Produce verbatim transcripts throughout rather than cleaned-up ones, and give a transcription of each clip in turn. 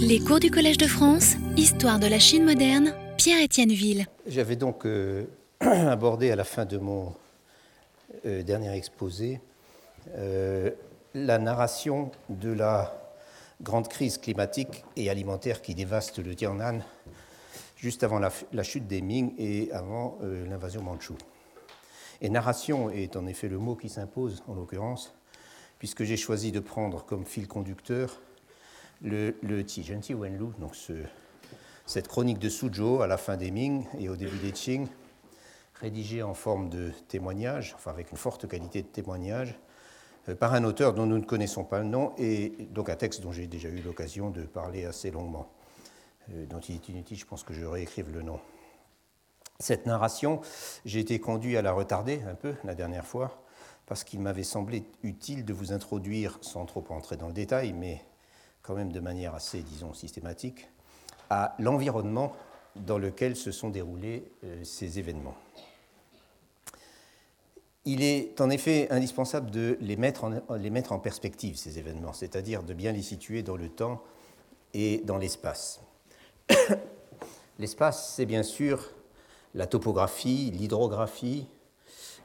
Les cours du Collège de France, Histoire de la Chine moderne, Pierre-Etienne Ville. J'avais donc euh, abordé à la fin de mon euh, dernier exposé euh, la narration de la grande crise climatique et alimentaire qui dévaste le Jiangnan juste avant la, la chute des Ming et avant euh, l'invasion mandchoue. Et narration est en effet le mot qui s'impose en l'occurrence, puisque j'ai choisi de prendre comme fil conducteur le, le Qi Jen Zhi Wen Lu, donc ce, cette chronique de Suzhou à la fin des Ming et au début des Qing, rédigée en forme de témoignage, enfin avec une forte qualité de témoignage, euh, par un auteur dont nous ne connaissons pas le nom, et donc un texte dont j'ai déjà eu l'occasion de parler assez longuement. Euh, dont il est inutile, je pense que je réécrive le nom. Cette narration, j'ai été conduit à la retarder un peu la dernière fois, parce qu'il m'avait semblé utile de vous introduire, sans trop entrer dans le détail, mais quand même de manière assez, disons, systématique, à l'environnement dans lequel se sont déroulés euh, ces événements. Il est en effet indispensable de les mettre en, les mettre en perspective, ces événements, c'est-à-dire de bien les situer dans le temps et dans l'espace. L'espace, c'est bien sûr la topographie, l'hydrographie,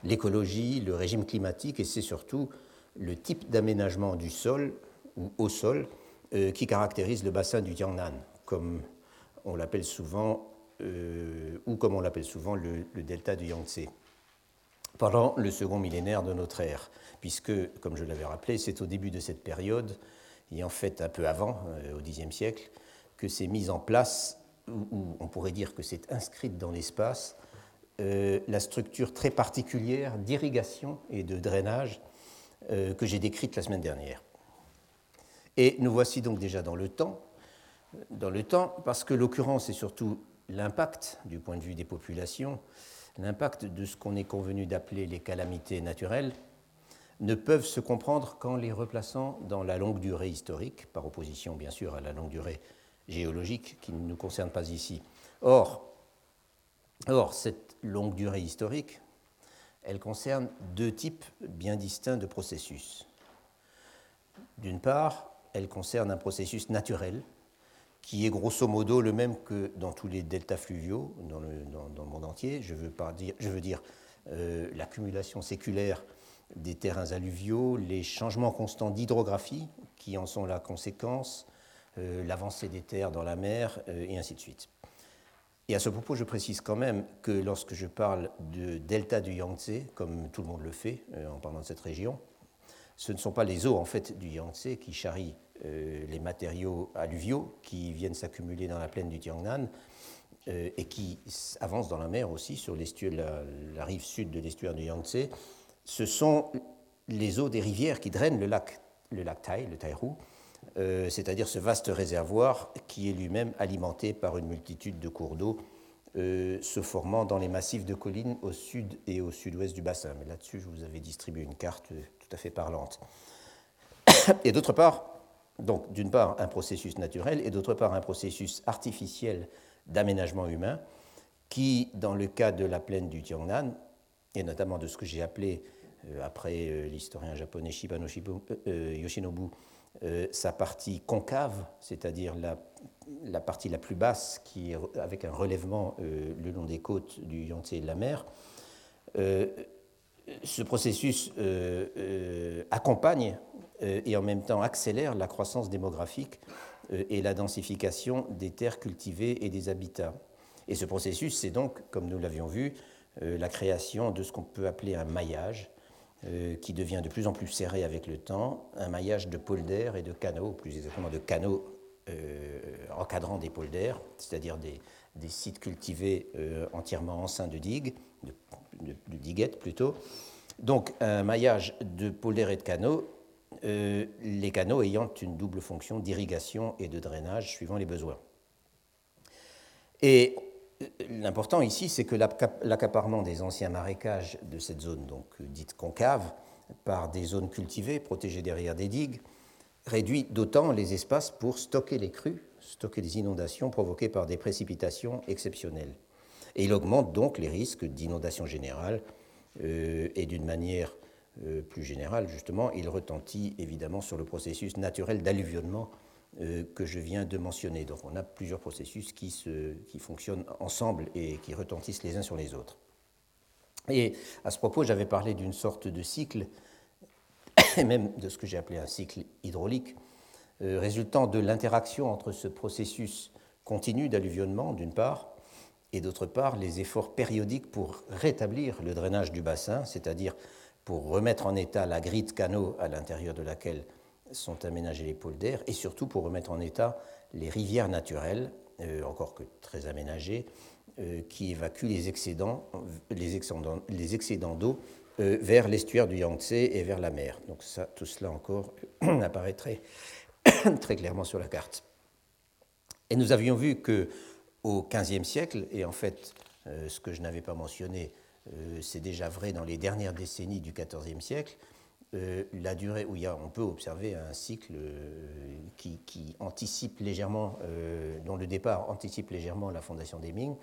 l'écologie, le régime climatique, et c'est surtout le type d'aménagement du sol ou au sol euh, qui caractérise le bassin du Jiangnan, comme on l'appelle souvent, euh, ou comme on l'appelle souvent le, le delta du Yangtze, pendant le second millénaire de notre ère, puisque, comme je l'avais rappelé, c'est au début de cette période, et en fait un peu avant, euh, au Xe siècle, que s'est mise en place, ou, ou on pourrait dire que c'est inscrite dans l'espace, Euh, la structure très particulière d'irrigation et de drainage euh, que j'ai décrite la semaine dernière. Et nous voici donc déjà dans le temps, dans le temps parce que l'occurrence et surtout l'impact, du point de vue des populations, l'impact de ce qu'on est convenu d'appeler les calamités naturelles, ne peuvent se comprendre qu'en les replaçant dans la longue durée historique, par opposition bien sûr à la longue durée géologique qui ne nous concerne pas ici. Or, Or, cette longue durée historique, elle concerne deux types bien distincts de processus. D'une part, elle concerne un processus naturel, qui est grosso modo le même que dans tous les deltas fluviaux dans le, dans, dans le monde entier. Je veux, par dire, je veux dire euh, l'accumulation séculaire des terrains alluviaux, les changements constants d'hydrographie qui en sont la conséquence, euh, l'avancée des terres dans la mer, euh, et ainsi de suite. Et à ce propos, je précise quand même que lorsque je parle de delta du Yangtze, comme tout le monde le fait euh, en parlant de cette région, ce ne sont pas les eaux en fait du Yangtze qui charrient euh, les matériaux alluviaux qui viennent s'accumuler dans la plaine du Jiangnan euh, et qui avancent dans la mer aussi sur l'estuaire, la, la rive sud de l'estuaire du Yangtze. Ce sont les eaux des rivières qui drainent le lac, le lac Tai, le Taihu, Euh, c'est-à-dire ce vaste réservoir qui est lui-même alimenté par une multitude de cours d'eau euh, se formant dans les massifs de collines au sud et au sud-ouest du bassin. Mais là-dessus, je vous avais distribué une carte tout à fait parlante. Et d'autre part, donc d'une part un processus naturel et d'autre part un processus artificiel d'aménagement humain qui, dans le cas de la plaine du Jiangnan, et notamment de ce que j'ai appelé, euh, après euh, l'historien japonais Shiba no Yoshinobu, Euh, sa partie concave, c'est-à-dire la, la partie la plus basse, qui est avec un relèvement euh, le long des côtes du Yangtze et de la mer, euh, ce processus euh, euh, accompagne euh, et en même temps accélère la croissance démographique euh, et la densification des terres cultivées et des habitats. Et ce processus, c'est donc, comme nous l'avions vu, euh, la création de ce qu'on peut appeler un maillage, Euh, qui devient de plus en plus serré avec le temps, un maillage de pôles d'air et de canaux, plus exactement de canaux euh, encadrant des pôles d'air, c'est-à-dire des, des sites cultivés euh, entièrement enceints de digues, de, de, de diguettes plutôt. Donc un maillage de pôles d'air et de canaux, euh, les canaux ayant une double fonction d'irrigation et de drainage suivant les besoins. Et l'important ici, c'est que l'accaparement des anciens marécages de cette zone donc dite concave par des zones cultivées, protégées derrière des digues, réduit d'autant les espaces pour stocker les crues, stocker les inondations provoquées par des précipitations exceptionnelles. Et il augmente donc les risques d'inondations générales euh, et d'une manière euh, plus générale, justement, il retentit évidemment sur le processus naturel d'alluvionnement euh, que je viens de mentionner. Donc on a plusieurs processus qui, se, qui fonctionnent ensemble et qui retentissent les uns sur les autres. Et à ce propos, j'avais parlé d'une sorte de cycle, et même de ce que j'ai appelé un cycle hydraulique, euh, résultant de l'interaction entre ce processus continu d'alluvionnement, d'une part, et d'autre part, les efforts périodiques pour rétablir le drainage du bassin, c'est-à-dire pour remettre en état la grille de canaux à l'intérieur de laquelle sont aménagés les pôles d'air, et surtout pour remettre en état les rivières naturelles, euh, encore que très aménagées, euh, qui évacuent les excédents, les excédents, les excédents d'eau euh, vers l'estuaire du Yangtze et vers la mer. Donc ça, tout cela encore apparaît très, très clairement sur la carte. Et nous avions vu que au quinzième siècle, et en fait, euh, ce que je n'avais pas mentionné, euh, c'est déjà vrai dans les dernières décennies du quatorzième siècle, euh, la durée où il y a, on peut observer un cycle euh, qui, qui anticipe légèrement, euh, dont le départ anticipe légèrement la fondation des Ming.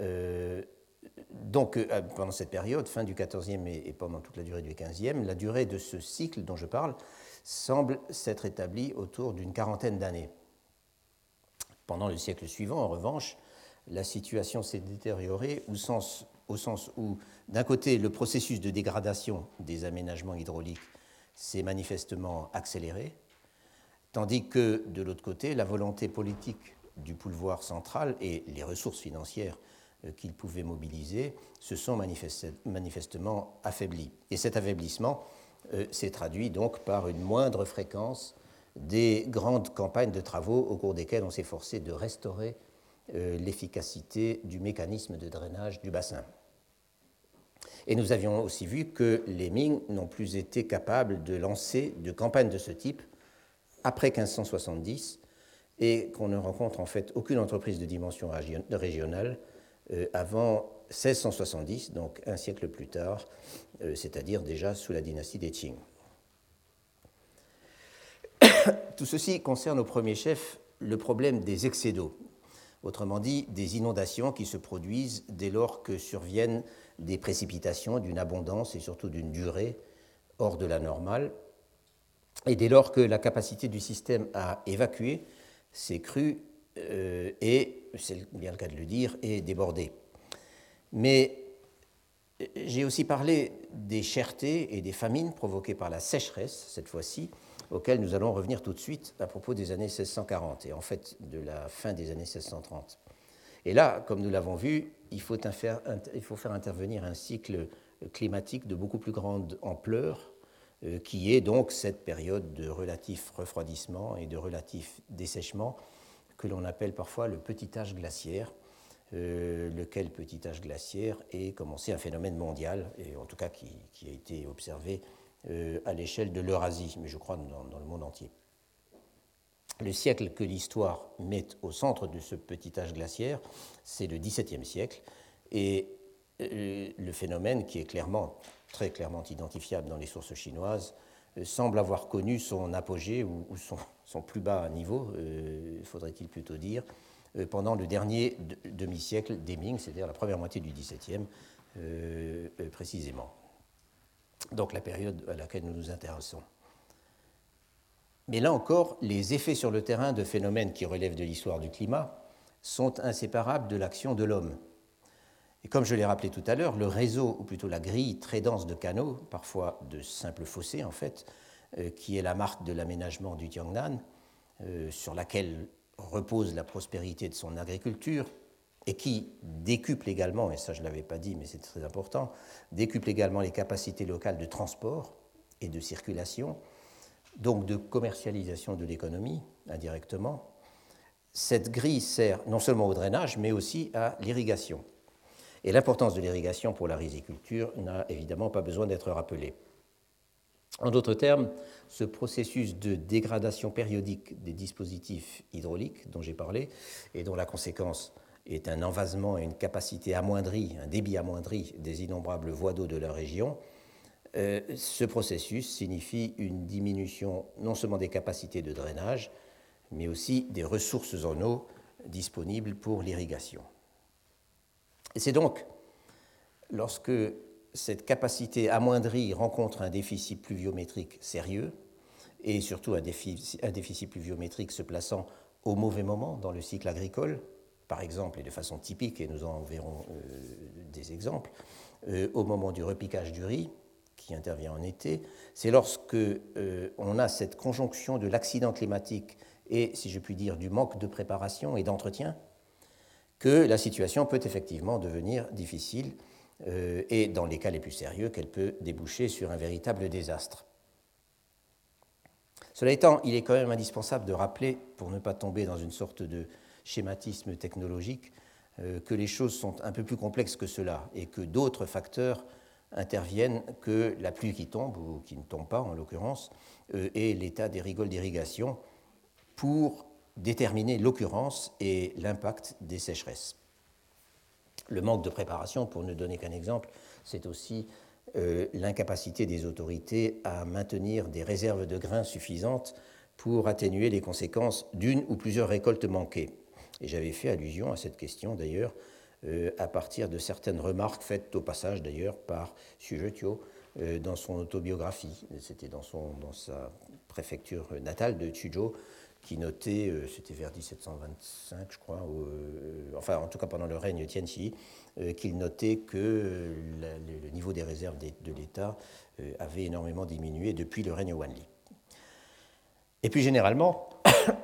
Euh, donc, euh, pendant cette période, fin du quatorzième et, et pendant toute la durée du quinzième, la durée de ce cycle dont je parle semble s'être établie autour d'une quarantaine d'années. Pendant le siècle suivant, en revanche, la situation s'est détériorée au sens, au sens où, d'un côté, le processus de dégradation des aménagements hydrauliques s'est manifestement accéléré, tandis que, de l'autre côté, la volonté politique du pouvoir central et les ressources financières qu'il pouvait mobiliser se sont manifestement affaiblies. Et cet affaiblissement euh, s'est traduit donc par une moindre fréquence des grandes campagnes de travaux au cours desquelles on s'est forcé de restaurer euh, l'efficacité du mécanisme de drainage du bassin. Et nous avions aussi vu que les Ming n'ont plus été capables de lancer de campagnes de ce type après quinze cent soixante-dix et qu'on ne rencontre en fait aucune entreprise de dimension région- régionale euh, avant seize cent soixante-dix, donc un siècle plus tard, euh, c'est-à-dire déjà sous la dynastie des Qing. Tout ceci concerne au premier chef le problème des excès d'eau, autrement dit des inondations qui se produisent dès lors que surviennent des précipitations d'une abondance et surtout d'une durée hors de la normale, et dès lors que la capacité du système à évacuer ces crues euh, est, c'est bien le cas de le dire, est débordée. Mais j'ai aussi parlé des chertés et des famines provoquées par la sécheresse, cette fois-ci, auquel nous allons revenir tout de suite à propos des années seize cent quarante, et en fait de la fin des années seize cent trente. Et là, comme nous l'avons vu, il faut, infer- inter- il faut faire intervenir un cycle climatique de beaucoup plus grande ampleur, euh, qui est donc cette période de relatif refroidissement et de relatif dessèchement, que l'on appelle parfois le petit âge glaciaire, euh, lequel petit âge glaciaire est, comme on sait, un phénomène mondial, et en tout cas qui, qui a été observé Euh, à l'échelle de l'Eurasie, mais je crois dans, dans le monde entier. Le siècle que l'histoire met au centre de ce petit âge glaciaire, c'est le dix-septième siècle, et euh, le phénomène, qui est clairement, très clairement identifiable dans les sources chinoises, euh, semble avoir connu son apogée ou, ou son, son plus bas niveau, euh, faudrait-il plutôt dire, euh, pendant le dernier de, demi-siècle des Ming, c'est-à-dire la première moitié du dix-septième euh, euh, précisément. Donc la période à laquelle nous nous intéressons. Mais là encore, les effets sur le terrain de phénomènes qui relèvent de l'histoire du climat sont inséparables de l'action de l'homme. Et comme je l'ai rappelé tout à l'heure, le réseau, ou plutôt la grille très dense de canaux, parfois de simples fossés en fait, euh, qui est la marque de l'aménagement du Jiangnan, euh, sur laquelle repose la prospérité de son agriculture, et qui décuple également, et ça je ne l'avais pas dit mais c'est très important, décuple également les capacités locales de transport et de circulation, donc de commercialisation de l'économie indirectement. Cette grille sert non seulement au drainage mais aussi à l'irrigation. Et l'importance de l'irrigation pour la riziculture n'a évidemment pas besoin d'être rappelée. En d'autres termes, ce processus de dégradation périodique des dispositifs hydrauliques dont j'ai parlé et dont la conséquence est un envasement et une capacité amoindrie, un débit amoindri des innombrables voies d'eau de la région, euh, ce processus signifie une diminution non seulement des capacités de drainage, mais aussi des ressources en eau disponibles pour l'irrigation. Et c'est donc lorsque cette capacité amoindrie rencontre un déficit pluviométrique sérieux et surtout un déficit, un déficit pluviométrique se plaçant au mauvais moment dans le cycle agricole, par exemple, et de façon typique, et nous en verrons euh, des exemples, euh, au moment du repiquage du riz, qui intervient en été, c'est lorsque euh, on a cette conjonction de l'accident climatique et, si je puis dire, du manque de préparation et d'entretien, que la situation peut effectivement devenir difficile euh, et, dans les cas les plus sérieux, qu'elle peut déboucher sur un véritable désastre. Cela étant, il est quand même indispensable de rappeler, pour ne pas tomber dans une sorte de schématisme technologique, euh, que les choses sont un peu plus complexes que cela et que d'autres facteurs interviennent que la pluie qui tombe, ou qui ne tombe pas en l'occurrence, euh, et l'état des rigoles d'irrigation pour déterminer l'occurrence et l'impact des sécheresses. Le manque de préparation, pour ne donner qu'un exemple, c'est aussi euh, l'incapacité des autorités à maintenir des réserves de grains suffisantes pour atténuer les conséquences d'une ou plusieurs récoltes manquées. Et j'avais fait allusion à cette question d'ailleurs Euh, à partir de certaines remarques faites au passage d'ailleurs par Su Jietio euh, dans son autobiographie. C'était dans, dans sa préfecture natale de Chuzhou, qui notait, euh, c'était vers dix-sept cent vingt-cinq je crois, ou, euh, enfin en tout cas pendant le règne Tianqi, euh, qu'il notait que euh, la, le niveau des réserves de, de l'État euh, avait énormément diminué depuis le règne Wanli. Et puis généralement,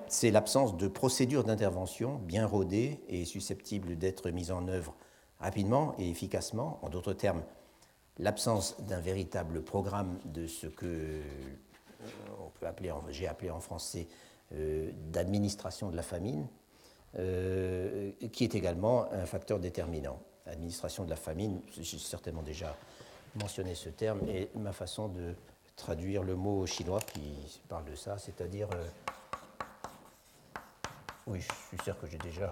c'est l'absence de procédures d'intervention bien rodées et susceptibles d'être mises en œuvre rapidement et efficacement. En d'autres termes, l'absence d'un véritable programme de ce que on peut appeler, j'ai appelé en français, euh, d'administration de la famine, euh, qui est également un facteur déterminant. Administration de la famine, j'ai certainement déjà mentionné ce terme, et ma façon de traduire le mot chinois qui parle de ça, c'est-à-dire... Euh, Oui, je suis sûr que j'ai déjà...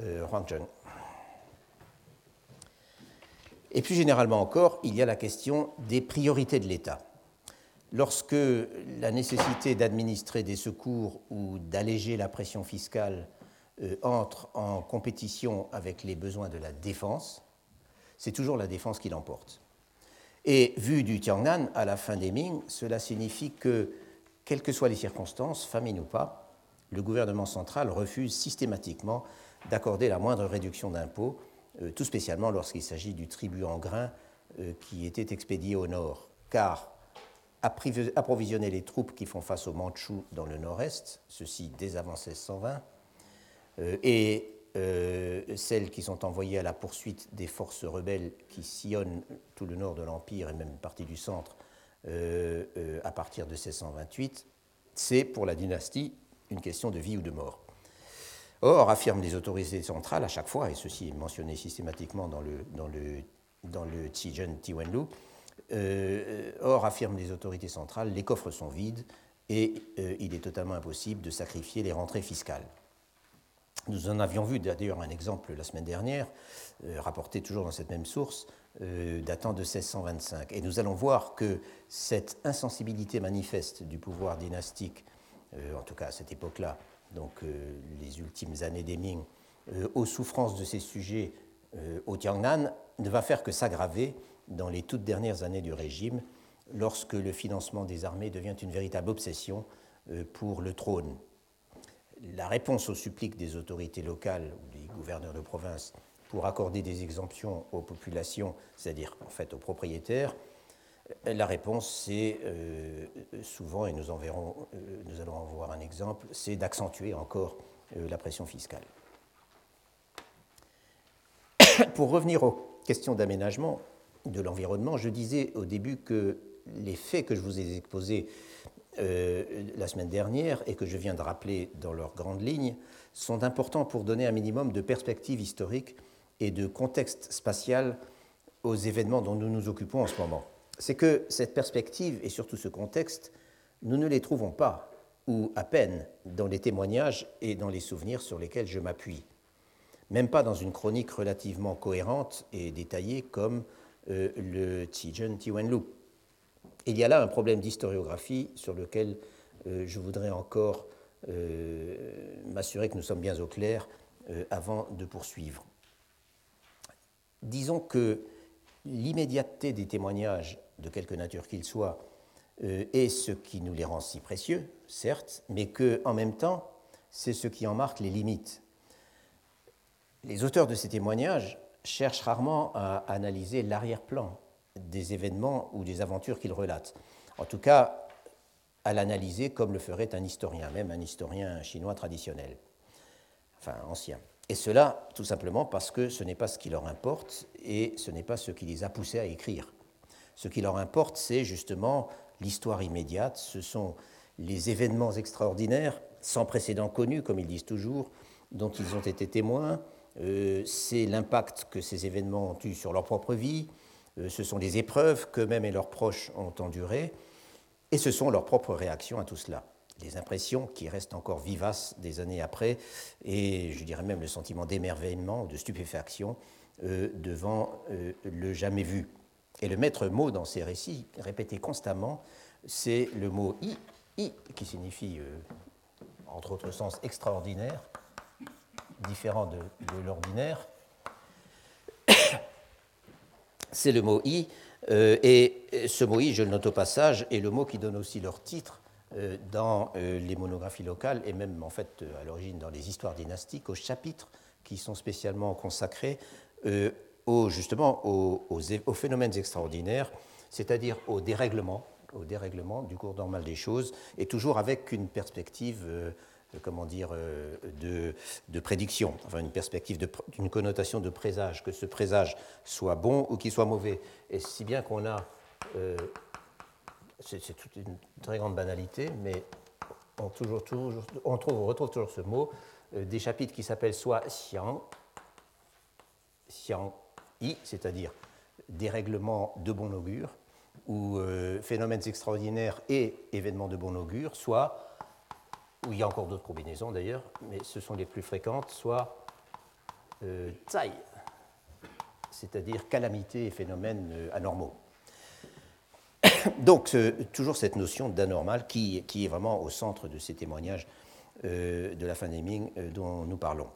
Euh, Huangzheng. Et puis généralement encore, il y a la question des priorités de l'État. Lorsque la nécessité d'administrer des secours ou d'alléger la pression fiscale euh, entre en compétition avec les besoins de la défense, c'est toujours la défense qui l'emporte. Et vu du Jiangnan, à la fin des Ming, cela signifie que, quelles que soient les circonstances, famine ou pas, le gouvernement central refuse systématiquement d'accorder la moindre réduction d'impôts, euh, tout spécialement lorsqu'il s'agit du tribut en grains euh, qui était expédié au nord. Car approvisionner les troupes qui font face aux Mandchous dans le nord-est, ceci dès avant seize cent vingt, euh, et... Euh, celles qui sont envoyées à la poursuite des forces rebelles qui sillonnent tout le nord de l'Empire et même une partie du centre euh, euh, à partir de mille six cent vingt-huit, c'est pour la dynastie une question de vie ou de mort. Or, affirment les autorités centrales à chaque fois, et ceci est mentionné systématiquement dans le, dans le, dans le Qi Jen Zhi Wen Lu, euh, or, affirment les autorités centrales, les coffres sont vides et euh, il est totalement impossible de sacrifier les rentrées fiscales. Nous en avions vu d'ailleurs un exemple la semaine dernière, euh, rapporté toujours dans cette même source, euh, datant de mille six cent vingt-cinq. Et nous allons voir que cette insensibilité manifeste du pouvoir dynastique, euh, en tout cas à cette époque-là, donc euh, les ultimes années des Ming, euh, aux souffrances de ces sujets euh, au Jiangnan, ne va faire que s'aggraver dans les toutes dernières années du régime, lorsque le financement des armées devient une véritable obsession euh, pour le trône. La réponse aux suppliques des autorités locales ou des gouverneurs de province pour accorder des exemptions aux populations, c'est-à-dire en fait aux propriétaires, la réponse c'est euh, souvent, et nous en verrons, euh, nous allons en voir un exemple, c'est d'accentuer encore euh, la pression fiscale. Pour revenir aux questions d'aménagement de l'environnement, je disais au début que les faits que je vous ai exposés Euh, la semaine dernière, et que je viens de rappeler dans leurs grandes lignes, sont importants pour donner un minimum de perspective historique et de contexte spatial aux événements dont nous nous occupons en ce moment. C'est que cette perspective et surtout ce contexte, nous ne les trouvons pas, ou à peine, dans les témoignages et dans les souvenirs sur lesquels je m'appuie. Même pas dans une chronique relativement cohérente et détaillée comme euh, le Qi Jen Zhi Wen Lu. Il y a là un problème d'historiographie sur lequel euh, je voudrais encore euh, m'assurer que nous sommes bien au clair euh, avant de poursuivre. Disons que L'immédiateté des témoignages, de quelque nature qu'ils soient, euh, est ce qui nous les rend si précieux, certes, mais que, en même temps, c'est ce qui en marque les limites. Les auteurs de ces témoignages cherchent rarement à analyser l'arrière-plan des événements ou des aventures qu'ils relatent. En tout cas, à l'analyser comme le ferait un historien, même un historien chinois traditionnel, enfin ancien. Et cela, tout simplement parce que ce n'est pas ce qui leur importe et ce n'est pas ce qui les a poussés à écrire. Ce qui leur importe, c'est justement l'histoire immédiate, ce sont les événements extraordinaires, sans précédent connus, comme ils disent toujours, dont ils ont été témoins. Euh, c'est l'impact que ces événements ont eu sur leur propre vie, euh, ce sont les épreuves qu'eux-mêmes et leurs proches ont endurées, et ce sont leurs propres réactions à tout cela. Les impressions qui restent encore vivaces des années après, et je dirais même le sentiment d'émerveillement, de stupéfaction euh, devant euh, le jamais vu. Et le maître mot dans ces récits, répété constamment, c'est le mot « i », i qui signifie, euh, entre autres sens, « extraordinaire », différent de, de l'ordinaire. C'est le mot « i », euh, et ce mot « i », je le note au passage, est le mot qui donne aussi leur titre euh, dans euh, les monographies locales, et même en fait, euh, à l'origine, dans les histoires dynastiques, aux chapitres qui sont spécialement consacrés euh, Au, justement aux, aux, aux phénomènes extraordinaires, c'est-à-dire au dérèglement, au dérèglement du cours normal des choses, et toujours avec une perspective, euh, comment dire, euh, de, de prédiction, enfin une perspective, de, une connotation de présage, que ce présage soit bon ou qu'il soit mauvais. Et si bien qu'on a, euh, c'est, c'est toute une très grande banalité, mais on, toujours, toujours, on, trouve, on retrouve toujours ce mot, euh, des chapitres qui s'appellent soit xiang, xiang, c'est-à-dire dérèglements de bon augure ou euh, phénomènes extraordinaires et événements de bon augure, soit, où il y a encore d'autres combinaisons d'ailleurs, mais ce sont les plus fréquentes, soit euh, tsai, c'est-à-dire calamités et phénomènes euh, anormaux. Donc euh, toujours cette notion d'anormal qui, qui est vraiment au centre de ces témoignages euh, de la fin des Ming euh, dont nous parlons.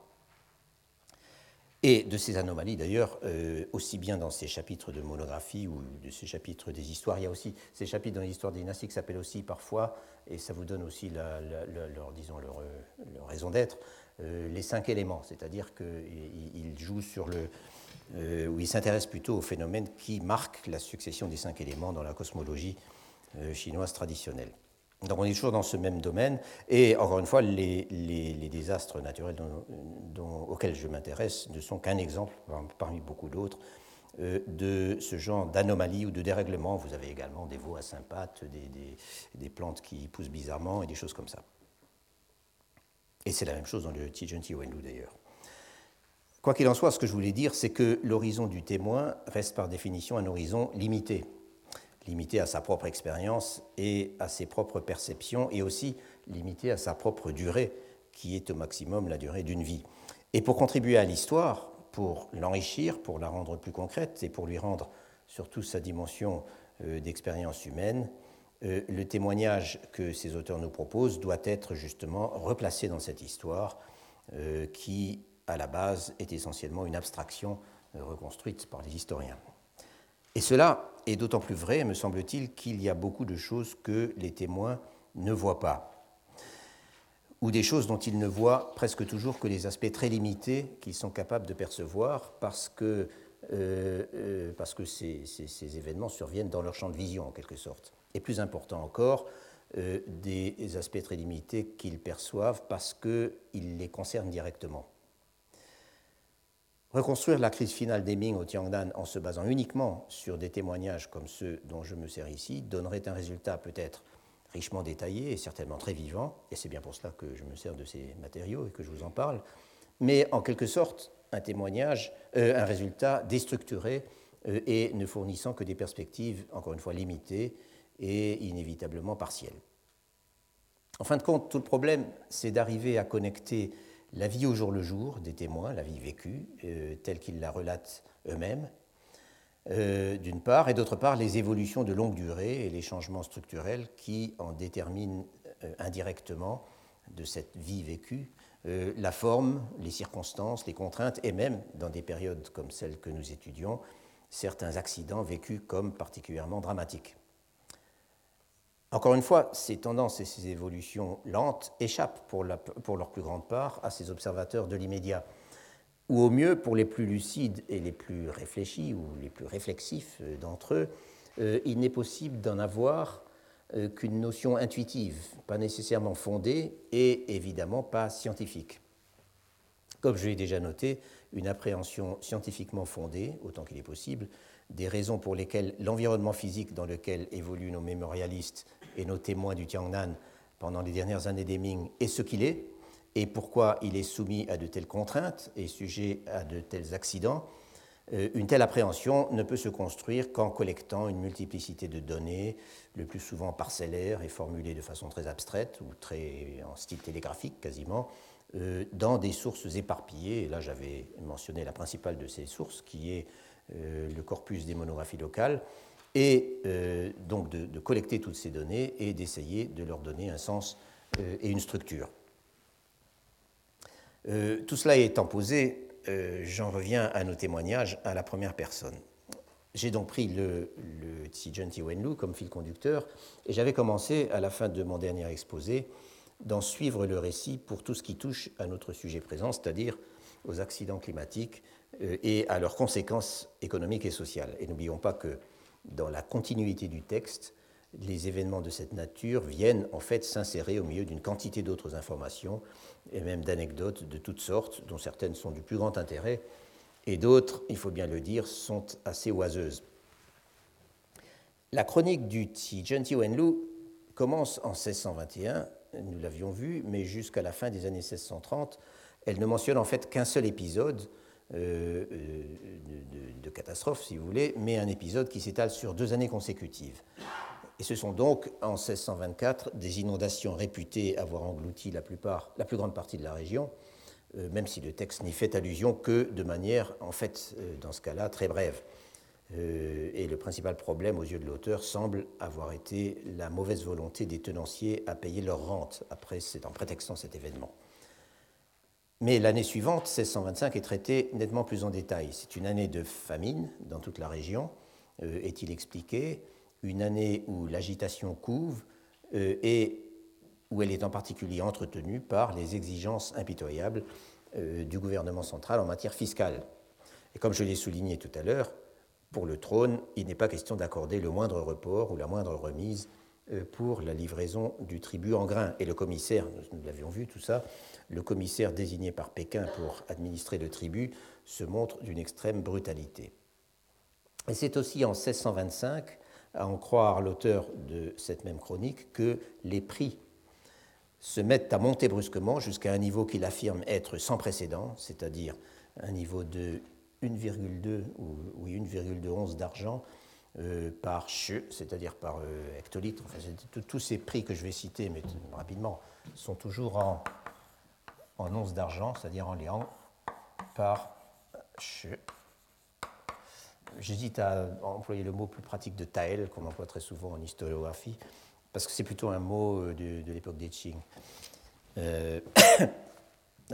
Et de ces anomalies, d'ailleurs, euh, aussi bien dans ces chapitres de monographie ou de ces chapitres des histoires, il y a aussi ces chapitres dans les histoires dynastiques s'appellent aussi parfois, et ça vous donne aussi la, la, la, leur, disons, leur, leur raison d'être, euh, les cinq éléments, c'est-à-dire qu'ils jouent sur le, euh, ou ils s'intéressent plutôt aux phénomènes qui marquent la succession des cinq éléments dans la cosmologie euh, chinoise traditionnelle. Donc on est toujours dans ce même domaine, et encore une fois, les, les, les désastres naturels dont, dont, auxquels je m'intéresse ne sont qu'un exemple, parmi beaucoup d'autres, euh, de ce genre d'anomalies ou de dérèglements. Vous avez également des veaux à cinq pattes, des, des, des plantes qui poussent bizarrement, et des choses comme ça. Et c'est la même chose dans le Qi Jen Zhi Wen Lu d'ailleurs. Quoi qu'il en soit, ce que je voulais dire, c'est que l'horizon du témoin reste par définition un horizon limité. limité à sa propre expérience et à ses propres perceptions, et aussi limité à sa propre durée, qui est au maximum la durée d'une vie. Et pour contribuer à l'histoire, pour l'enrichir, pour la rendre plus concrète, et pour lui rendre surtout sa dimension euh, d'expérience humaine, euh, le témoignage que ces auteurs nous proposent doit être justement replacé dans cette histoire, euh, qui, à la base, est essentiellement une abstraction euh, reconstruite par les historiens. Et cela est d'autant plus vrai, me semble-t-il, qu'il y a beaucoup de choses que les témoins ne voient pas, ou des choses dont ils ne voient presque toujours que les aspects très limités qu'ils sont capables de percevoir, parce que, euh, euh, parce que ces, ces, ces événements surviennent dans leur champ de vision, en quelque sorte. Et plus important encore, euh, des aspects très limités qu'ils perçoivent parce qu'ils les concernent directement. Reconstruire la crise finale des Ming au Jiangnan en se basant uniquement sur des témoignages comme ceux dont je me sers ici donnerait un résultat peut-être richement détaillé et certainement très vivant, et c'est bien pour cela que je me sers de ces matériaux et que je vous en parle, mais en quelque sorte un témoignage, euh, un résultat déstructuré euh, et ne fournissant que des perspectives, encore une fois, limitées et inévitablement partielles. En fin de compte, tout le problème, c'est d'arriver à connecter la vie au jour le jour des témoins, la vie vécue, euh, telle qu'ils la relatent eux-mêmes, euh, d'une part, et d'autre part, les évolutions de longue durée et les changements structurels qui en déterminent euh, indirectement, de cette vie vécue, euh, la forme, les circonstances, les contraintes, et même, dans des périodes comme celles que nous étudions, certains accidents vécus comme particulièrement dramatiques. Encore une fois, ces tendances et ces évolutions lentes échappent pour, la, pour leur plus grande part à ces observateurs de l'immédiat, ou au mieux, pour les plus lucides et les plus réfléchis ou les plus réflexifs d'entre eux, euh, il n'est possible d'en avoir euh, qu'une notion intuitive, pas nécessairement fondée et évidemment pas scientifique. Comme je l'ai déjà noté, une appréhension scientifiquement fondée, autant qu'il est possible, des raisons pour lesquelles l'environnement physique dans lequel évoluent nos mémorialistes et nos témoins du Jiangnan pendant les dernières années des Ming est ce qu'il est, et pourquoi il est soumis à de telles contraintes et sujet à de tels accidents, euh, une telle appréhension ne peut se construire qu'en collectant une multiplicité de données, le plus souvent parcellaires et formulées de façon très abstraite ou très en style télégraphique quasiment, euh, dans des sources éparpillées. Et là, j'avais mentionné la principale de ces sources, qui est Euh, le corpus des monographies locales, et euh, donc de, de collecter toutes ces données et d'essayer de leur donner un sens euh, et une structure. Euh, tout cela étant posé, euh, j'en reviens à nos témoignages à la première personne. J'ai donc pris le, le Qi Jen Zhi Wen Lu comme fil conducteur, et j'avais commencé à la fin de mon dernier exposé d'en suivre le récit pour tout ce qui touche à notre sujet présent, c'est-à-dire aux accidents climatiques et à leurs conséquences économiques et sociales. Et n'oublions pas que dans la continuité du texte, les événements de cette nature viennent en fait s'insérer au milieu d'une quantité d'autres informations et même d'anecdotes de toutes sortes, dont certaines sont du plus grand intérêt et d'autres, il faut bien le dire, sont assez oiseuses. La chronique du Qi Jen Zhi Wen Lu commence en mille six cent vingt et un, nous l'avions vu, mais jusqu'à la fin des années mille six cent trente, elle ne mentionne en fait qu'un seul épisode Euh, euh, de, de catastrophe, si vous voulez, mais un épisode qui s'étale sur deux années consécutives. Et ce sont donc, en mille six cent vingt-quatre, des inondations réputées avoir englouti la, plupart, la plus grande partie de la région, euh, même si le texte n'y fait allusion que de manière, en fait, euh, dans ce cas-là, très brève. Euh, et le principal problème, aux yeux de l'auteur, semble avoir été la mauvaise volonté des tenanciers à payer leur rente, après, en prétextant cet événement. Mais l'année suivante, mille six cent vingt-cinq, est traitée nettement plus en détail. C'est une année de famine dans toute la région, euh, est-il expliqué, une année où l'agitation couve euh, et où elle est en particulier entretenue par les exigences impitoyables euh, du gouvernement central en matière fiscale. Et comme je l'ai souligné tout à l'heure, pour le trône, il n'est pas question d'accorder le moindre report ou la moindre remise pour la livraison du tribut en grains. Et le commissaire, nous l'avions vu tout ça, le commissaire désigné par Pékin pour administrer le tribut se montre d'une extrême brutalité. Et c'est aussi en mille six cent vingt-cinq, à en croire l'auteur de cette même chronique, que les prix se mettent à monter brusquement jusqu'à un niveau qu'il affirme être sans précédent, c'est-à-dire un niveau de un virgule deux ou oui, un virgule deux once d'argent, Euh, par che, c'est-à-dire par euh, hectolitre. Enfin, tous ces prix que je vais citer, mais rapidement, sont toujours en, en once d'argent, c'est-à-dire en liang, par che. J'hésite à employer le mot plus pratique de tael, qu'on emploie très souvent en historiographie, parce que c'est plutôt un mot de, de l'époque des Qing. Euh,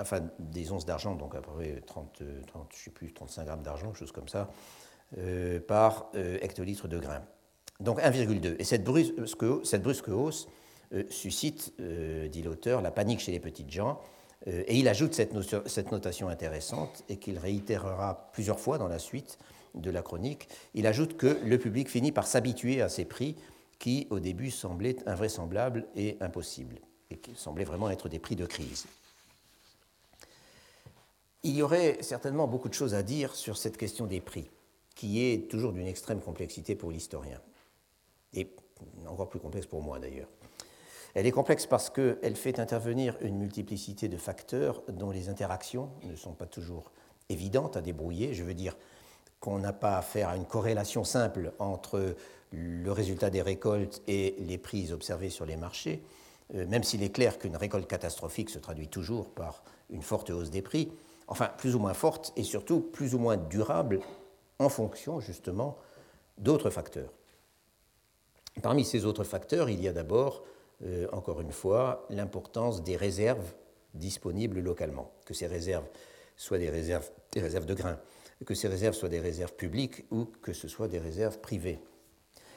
enfin, des onces d'argent, donc à peu près trente, trente, je sais plus, trente-cinq grammes d'argent, quelque chose comme ça. Euh, par euh, hectolitre de grains. Donc un virgule deux. Et cette brusque, cette brusque hausse euh, suscite, euh, dit l'auteur, la panique chez les petites gens. Euh, et il ajoute cette, no- cette notation intéressante, et qu'il réitérera plusieurs fois dans la suite de la chronique. Il ajoute que le public finit par s'habituer à ces prix qui, au début, semblaient invraisemblables et impossibles, et qui semblaient vraiment être des prix de crise. Il y aurait certainement beaucoup de choses à dire sur cette question des prix, qui est toujours d'une extrême complexité pour l'historien, et encore plus complexe pour moi d'ailleurs. Elle est complexe parce qu'elle fait intervenir une multiplicité de facteurs dont les interactions ne sont pas toujours évidentes à débrouiller. Je veux dire qu'on n'a pas affaire à une corrélation simple entre le résultat des récoltes et les prix observés sur les marchés, même s'il est clair qu'une récolte catastrophique se traduit toujours par une forte hausse des prix, enfin plus ou moins forte et surtout plus ou moins durable, en fonction justement d'autres facteurs. Parmi ces autres facteurs, il y a d'abord, euh, encore une fois, l'importance des réserves disponibles localement, que ces réserves soient des réserves, des réserves de grains, que ces réserves soient des réserves publiques ou que ce soit des réserves privées.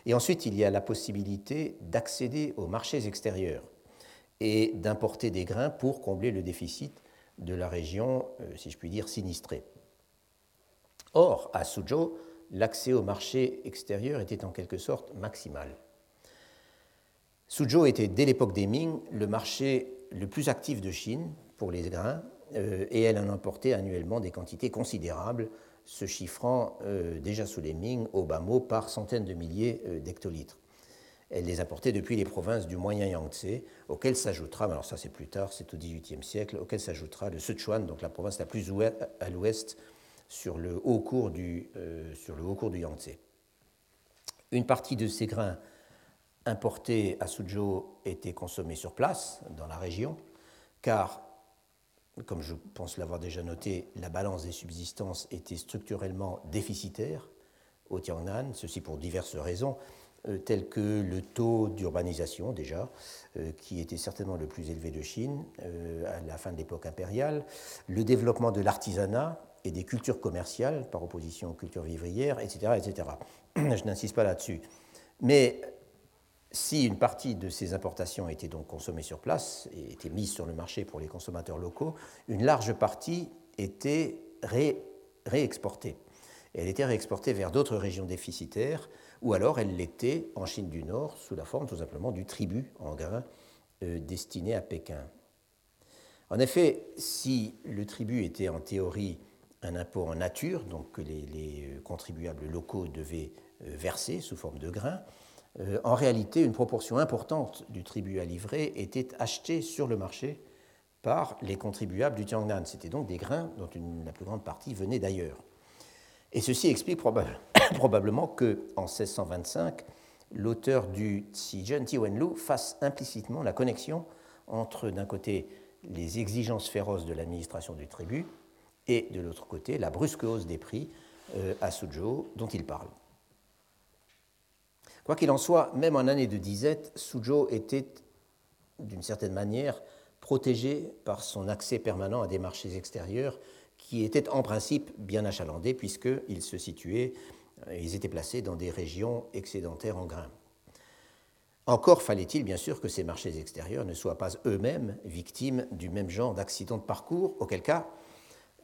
Et ensuite, il y a la possibilité d'accéder aux marchés extérieurs et d'importer des grains pour combler le déficit de la région, si je puis dire, sinistrée. Or, à Suzhou, l'accès au marché extérieur était en quelque sorte maximal. Suzhou était, dès l'époque des Ming, le marché le plus actif de Chine pour les grains, euh, et elle en importait annuellement des quantités considérables, se chiffrant euh, déjà sous les Ming, au bas mot, par centaines de milliers euh, d'hectolitres. Elle les importait depuis les provinces du moyen Yangtze, auquel s'ajoutera, alors ça c'est plus tard, c'est au dix-huitième siècle, auquel s'ajoutera le Sichuan, donc la province la plus à l'ouest, sur le haut cours du, euh, sur le haut cours du Yangtze. Une partie de ces grains importés à Suzhou étaient consommés sur place, dans la région, car, comme je pense l'avoir déjà noté, la balance des subsistances était structurellement déficitaire au Jiangnan, ceci pour diverses raisons, euh, telles que le taux d'urbanisation, déjà, euh, qui était certainement le plus élevé de Chine euh, à la fin de l'époque impériale, le développement de l'artisanat et des cultures commerciales, par opposition aux cultures vivrières, et cetera, et cetera. Je n'insiste pas là-dessus. Mais si une partie de ces importations était donc consommée sur place et était mise sur le marché pour les consommateurs locaux, une large partie était ré, réexportée. Elle était réexportée vers d'autres régions déficitaires, ou alors elle l'était en Chine du Nord, sous la forme tout simplement du tribut en grains euh, destiné à Pékin. En effet, si le tribut était en théorie un impôt en nature, donc que les, les contribuables locaux devaient euh, verser sous forme de grains, Euh, en réalité, une proportion importante du tribut à livrer était achetée sur le marché par les contribuables du Jiangnan. C'était donc des grains dont une, la plus grande partie venait d'ailleurs. Et ceci explique proba- probablement qu'en seize cent vingt-cinq, l'auteur du Qi Jen Zhi Wen Lu fasse implicitement la connexion entre, d'un côté, les exigences féroces de l'administration du tribut et, de l'autre côté, la brusque hausse des prix euh, à Suzhou dont il parle. Quoi qu'il en soit, même en année de disette, Suzhou était, d'une certaine manière, protégé par son accès permanent à des marchés extérieurs qui étaient en principe bien achalandés puisqu'ils se situaient, ils étaient placés dans des régions excédentaires en grains. Encore fallait-il bien sûr que ces marchés extérieurs ne soient pas eux-mêmes victimes du même genre d'accident de parcours, auquel cas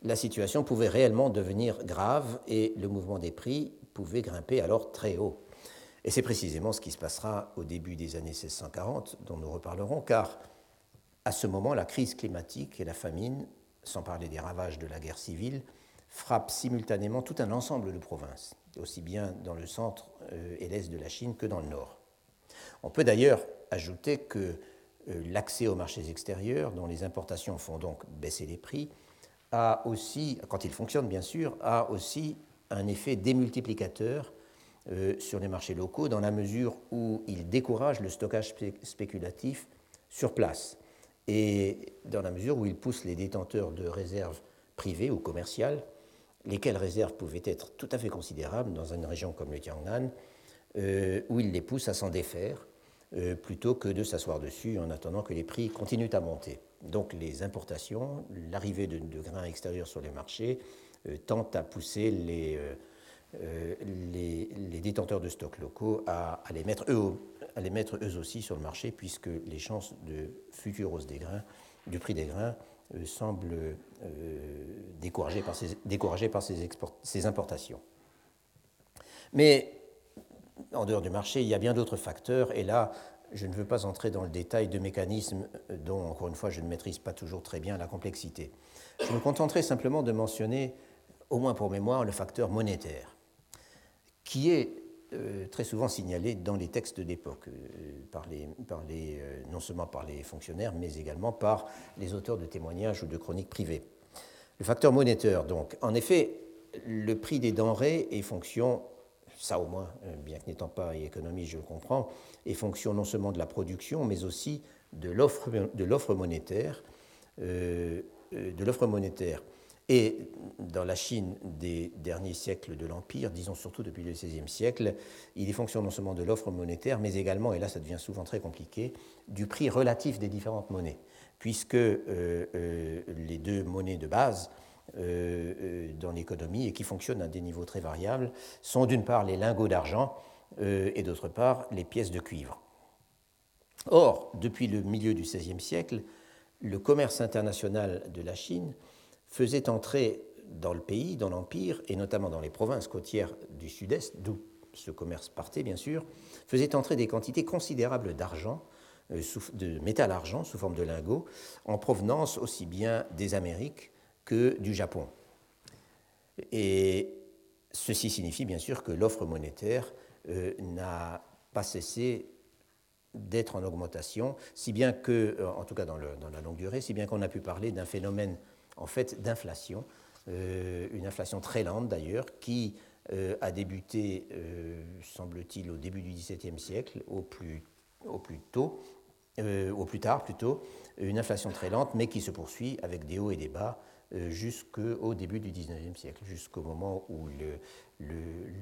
la situation pouvait réellement devenir grave et le mouvement des prix pouvait grimper alors très haut. Et c'est précisément ce qui se passera au début des années seize cent quarante, dont nous reparlerons, car à ce moment, la crise climatique et la famine, sans parler des ravages de la guerre civile, frappent simultanément tout un ensemble de provinces, aussi bien dans le centre et l'est de la Chine que dans le nord. On peut d'ailleurs ajouter que l'accès aux marchés extérieurs, dont les importations font donc baisser les prix, a aussi, quand il fonctionne bien sûr, a aussi un effet démultiplicateur Euh, sur les marchés locaux, dans la mesure où il décourage le stockage spé- spéculatif sur place et dans la mesure où il pousse les détenteurs de réserves privées ou commerciales, lesquelles réserves pouvaient être tout à fait considérables dans une région comme le Jiangnan, euh, où il les pousse à s'en défaire euh, plutôt que de s'asseoir dessus en attendant que les prix continuent à monter. Donc les importations, l'arrivée de, de grains extérieurs sur les marchés euh, tente à pousser les... Euh, Euh, les, les détenteurs de stocks locaux à, à, les mettre eux, à les mettre eux aussi sur le marché, puisque les chances de future hausse des grains, du prix des grains euh, semblent euh, découragées par, ces, découragées par ces, export, ces importations. Mais en dehors du marché, il y a bien d'autres facteurs, et là, je ne veux pas entrer dans le détail de mécanismes dont, encore une fois, je ne maîtrise pas toujours très bien la complexité. Je me contenterai simplement de mentionner, au moins pour mémoire, le facteur monétaire, qui est euh, très souvent signalé dans les textes d'époque, euh, par les, par les, euh, non seulement par les fonctionnaires, mais également par les auteurs de témoignages ou de chroniques privées. Le facteur monétaire, donc. En effet, le prix des denrées est fonction, ça au moins, euh, bien que n'étant pas économiste, je le comprends, est fonction non seulement de la production, mais aussi de l'offre, de l'offre monétaire, euh, de l'offre monétaire. Et dans la Chine des derniers siècles de l'Empire, disons surtout depuis le seizième siècle, il est fonction non seulement de l'offre monétaire, mais également, et là ça devient souvent très compliqué, du prix relatif des différentes monnaies, puisque euh, euh, les deux monnaies de base euh, dans l'économie et qui fonctionnent à des niveaux très variables sont d'une part les lingots d'argent euh, et d'autre part les pièces de cuivre. Or, depuis le milieu du seizième siècle, le commerce international de la Chine faisait entrer dans le pays, dans l'Empire, et notamment dans les provinces côtières du sud-est, d'où ce commerce partait bien sûr, faisait entrer des quantités considérables d'argent, euh, de métal-argent sous forme de lingots, en provenance aussi bien des Amériques que du Japon. Et ceci signifie bien sûr que l'offre monétaire euh, n'a pas cessé d'être en augmentation, si bien que, en tout cas dans, le, dans la longue durée, si bien qu'on a pu parler d'un phénomène en fait d'inflation, euh, une inflation très lente d'ailleurs, qui euh, a débuté, euh, semble-t-il, au début du dix-septième siècle, au plus, au plus tôt, euh, au plus tard plutôt, une inflation très lente, mais qui se poursuit avec des hauts et des bas euh, jusqu'au début du dix-neuvième siècle, jusqu'au moment où le, le,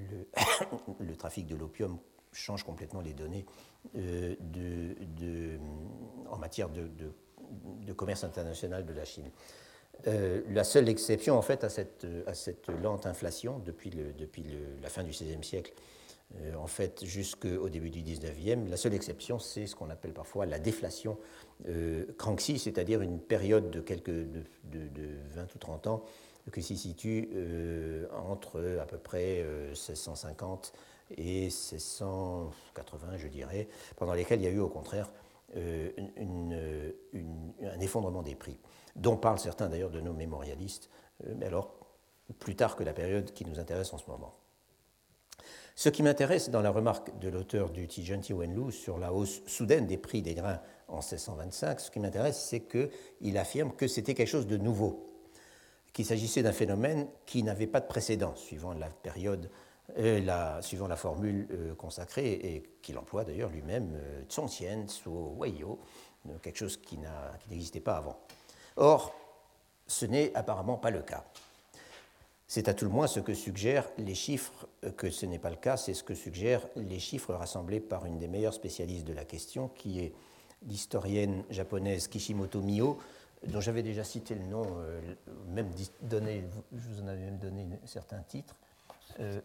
le, le trafic de l'opium change complètement les données euh, de, de, en matière de, de, de commerce international de la Chine. Euh, la seule exception en fait à cette, à cette lente inflation depuis, le, depuis le, la fin du seizième siècle, euh, en fait jusqu'au début du dix-neuvième, la seule exception c'est ce qu'on appelle parfois la déflation euh, Kangxi, c'est-à-dire une période de, quelques, de, de, de vingt ou trente ans qui s'y situe euh, entre à peu près euh, mille six cent cinquante et mille six cent quatre-vingts, je dirais, pendant lesquels il y a eu au contraire euh, une, une, un effondrement des prix, dont parlent certains d'ailleurs de nos mémorialistes, euh, mais alors plus tard que la période qui nous intéresse en ce moment. Ce qui m'intéresse dans la remarque de l'auteur du Qi Jen Zhi Wen Lu sur la hausse soudaine des prix des grains en mille six cent vingt-cinq, ce qui m'intéresse, c'est qu'il affirme que c'était quelque chose de nouveau, qu'il s'agissait d'un phénomène qui n'avait pas de précédent, suivant la période Et la, suivant la formule euh, consacrée, et qu'il emploie d'ailleurs lui-même, euh, Songtian, Su Weiyo, quelque chose qui, n'a, qui n'existait pas avant. Or, ce n'est apparemment pas le cas. C'est à tout le moins ce que suggèrent les chiffres, que ce n'est pas le cas, c'est ce que suggèrent les chiffres rassemblés par une des meilleures spécialistes de la question, qui est l'historienne japonaise Kishimoto Mio, dont j'avais déjà cité le nom, euh, même donné, je vous en avais même donné certains titres, Euh,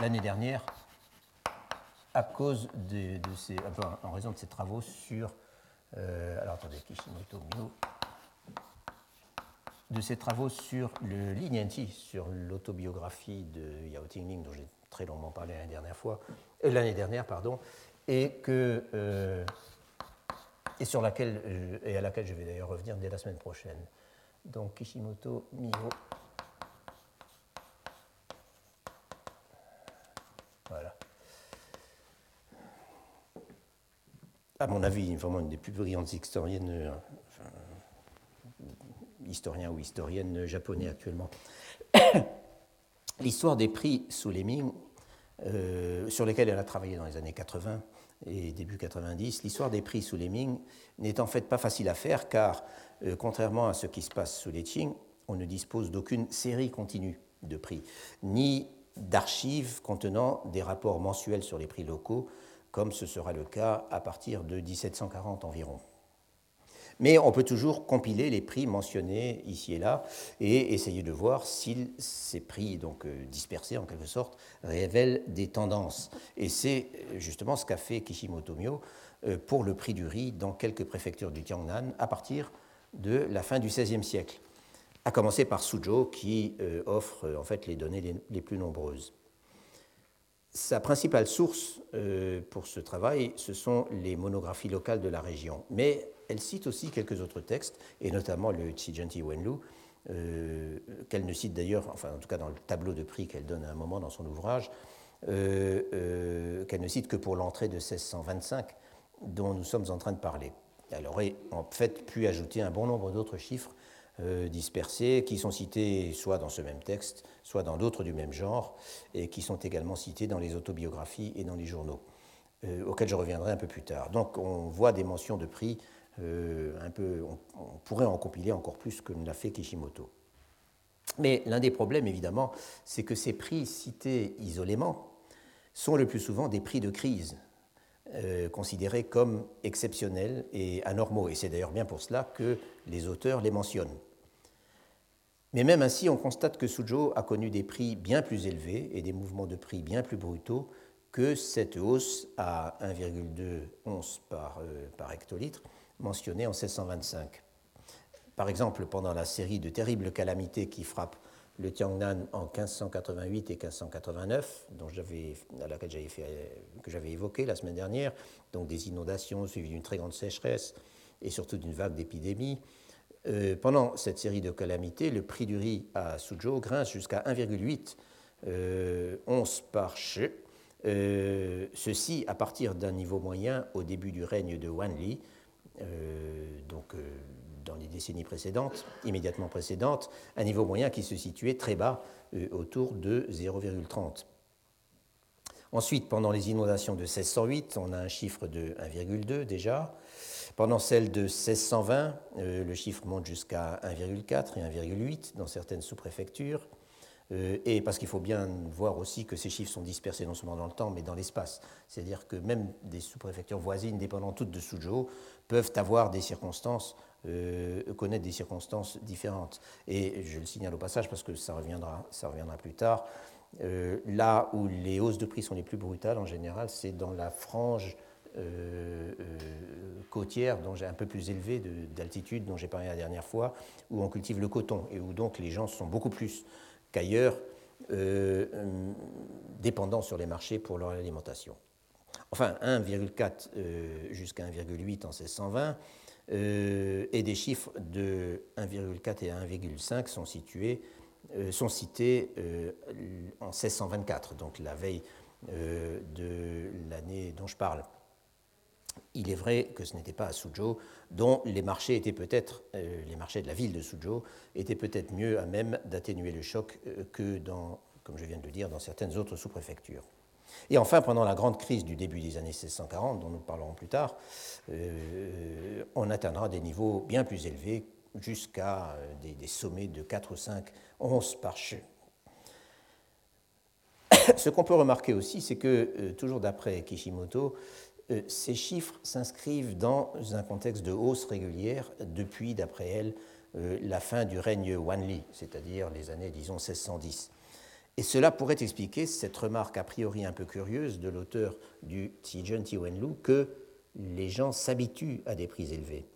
l'année dernière, à cause de, de ces, enfin, en raison de ses travaux sur, euh, alors attendez, Kishimoto Mio, de ses travaux sur le Lin Yanti, sur l'autobiographie de Yao Tingling, dont j'ai très longuement parlé l'année dernière fois, euh, l'année dernière pardon, et que euh, et sur laquelle euh, et à laquelle je vais d'ailleurs revenir dès la semaine prochaine. Donc Kishimoto Mio. Voilà. À mon avis, vraiment une des plus brillantes historiennes, enfin, historiens ou historiennes japonais actuellement. L'histoire des prix sous les Ming, euh, sur lesquels elle a travaillé dans les années quatre-vingts et début quatre-vingt-dix, l'histoire des prix sous les Ming n'est en fait pas facile à faire car, euh, contrairement à ce qui se passe sous les Qing, on ne dispose d'aucune série continue de prix, ni d'archives contenant des rapports mensuels sur les prix locaux, comme ce sera le cas à partir de mille sept cent quarante environ. Mais on peut toujours compiler les prix mentionnés ici et là et essayer de voir si ces prix, donc dispersés en quelque sorte, révèlent des tendances. Et c'est justement ce qu'a fait Kishimoto Mio pour le prix du riz dans quelques préfectures du Jiangnan à partir de la fin du seizième siècle. À commencer par Suzhou, qui euh, offre euh, en fait les données les, les plus nombreuses. Sa principale source euh, pour ce travail, ce sont les monographies locales de la région, mais elle cite aussi quelques autres textes, et notamment le Qi Jen Zhi Wen Lu, euh, qu'elle ne cite d'ailleurs, enfin en tout cas dans le tableau de prix qu'elle donne à un moment dans son ouvrage, euh, euh, qu'elle ne cite que pour l'entrée de mille six cent vingt-cinq, dont nous sommes en train de parler. Elle aurait en fait pu ajouter un bon nombre d'autres chiffres dispersés, qui sont cités soit dans ce même texte, soit dans d'autres du même genre, et qui sont également cités dans les autobiographies et dans les journaux, euh, auxquels je reviendrai un peu plus tard. Donc on voit des mentions de prix, euh, un peu, on, on pourrait en compiler encore plus que ne l'a fait Kishimoto. Mais l'un des problèmes, évidemment, c'est que ces prix cités isolément sont le plus souvent des prix de crise, Euh, considérés comme exceptionnels et anormaux. Et c'est d'ailleurs bien pour cela que les auteurs les mentionnent. Mais même ainsi, on constate que Suzhou a connu des prix bien plus élevés et des mouvements de prix bien plus brutaux que cette hausse à un virgule deux once par, euh, par hectolitre mentionnée en mille sept cent vingt-cinq. Par exemple, pendant la série de terribles calamités qui frappent le Jiangnan en mille cinq cent quatre-vingt-huit et mille cinq cent quatre-vingt-neuf, dont j'avais, à laquelle j'avais fait, que j'avais évoqué la semaine dernière, donc des inondations suivies d'une très grande sécheresse et surtout d'une vague d'épidémies. Euh, pendant cette série de calamités, le prix du riz à Suzhou grince jusqu'à un virgule huit euh, once par shi, euh, ceci à partir d'un niveau moyen au début du règne de Wanli, euh, donc euh, dans les décennies précédentes, immédiatement précédentes, un niveau moyen qui se situait très bas, euh, autour de zéro virgule trente. Ensuite, pendant les inondations de mille six cent huit, on a un chiffre de un virgule deux déjà. Pendant celle de mille six cent vingt, euh, le chiffre monte jusqu'à un virgule quatre et un virgule huit dans certaines sous-préfectures. Euh, et parce qu'il faut bien voir aussi que ces chiffres sont dispersés non seulement dans le temps, mais dans l'espace. C'est-à-dire que même des sous-préfectures voisines, dépendant toutes de Suzhou, peuvent avoir des circonstances Euh, connaître des circonstances différentes. Et je le signale au passage parce que ça reviendra, ça reviendra plus tard. Euh, là où les hausses de prix sont les plus brutales, en général, c'est dans la frange euh, euh, côtière, dont j'ai un peu plus élevée de, d'altitude, dont j'ai parlé la dernière fois, où on cultive le coton et où donc les gens sont beaucoup plus qu'ailleurs euh, euh, dépendants sur les marchés pour leur alimentation. Enfin, un virgule quatre euh, jusqu'à un virgule huit en mille six cent vingt, Euh, et des chiffres de un virgule quatre et un virgule cinq sont, situés, euh, sont cités euh, en mille six cent vingt-quatre, donc la veille euh, de l'année dont je parle. Il est vrai que ce n'était pas à Suzhou, dont les marchés étaient peut-être, euh, les marchés de la ville de Suzhou étaient peut-être mieux à même d'atténuer le choc euh, que dans, comme je viens de le dire, dans certaines autres sous-préfectures. Et enfin, pendant la grande crise du début des années mille sept cent quarante, dont nous parlerons plus tard, euh, on atteindra des niveaux bien plus élevés jusqu'à des, des sommets de quatre ou cinq onces par shi. Ce qu'on peut remarquer aussi, c'est que, euh, toujours d'après Kishimoto, euh, ces chiffres s'inscrivent dans un contexte de hausse régulière depuis, d'après elle, euh, la fin du règne Wanli, c'est-à-dire les années, disons, mille six cent dix. Et cela pourrait expliquer cette remarque a priori un peu curieuse de l'auteur du Qi Jen Zhi Wen Lu que les gens s'habituent à des prix élevés.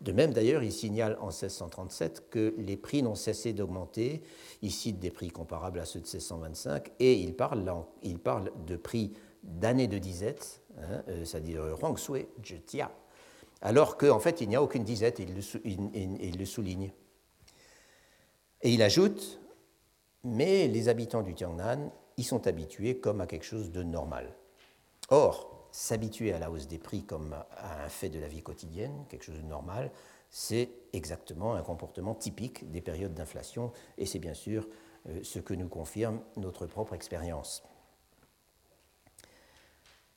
De même, d'ailleurs, il signale en mille six cent trente-sept que les prix n'ont cessé d'augmenter. Il cite des prix comparables à ceux de mille six cent vingt-cinq et il parle, là, il parle de prix d'années de disette, hein, euh, c'est-à-dire Rangsue Jetia, alors qu'en fait, il n'y a aucune disette, et il, le sou- il, il, il le souligne. Et il ajoute... Mais les habitants du Jiangnan y sont habitués comme à quelque chose de normal. Or, s'habituer à la hausse des prix comme à un fait de la vie quotidienne, quelque chose de normal, c'est exactement un comportement typique des périodes d'inflation, et c'est bien sûr euh, ce que nous confirme notre propre expérience.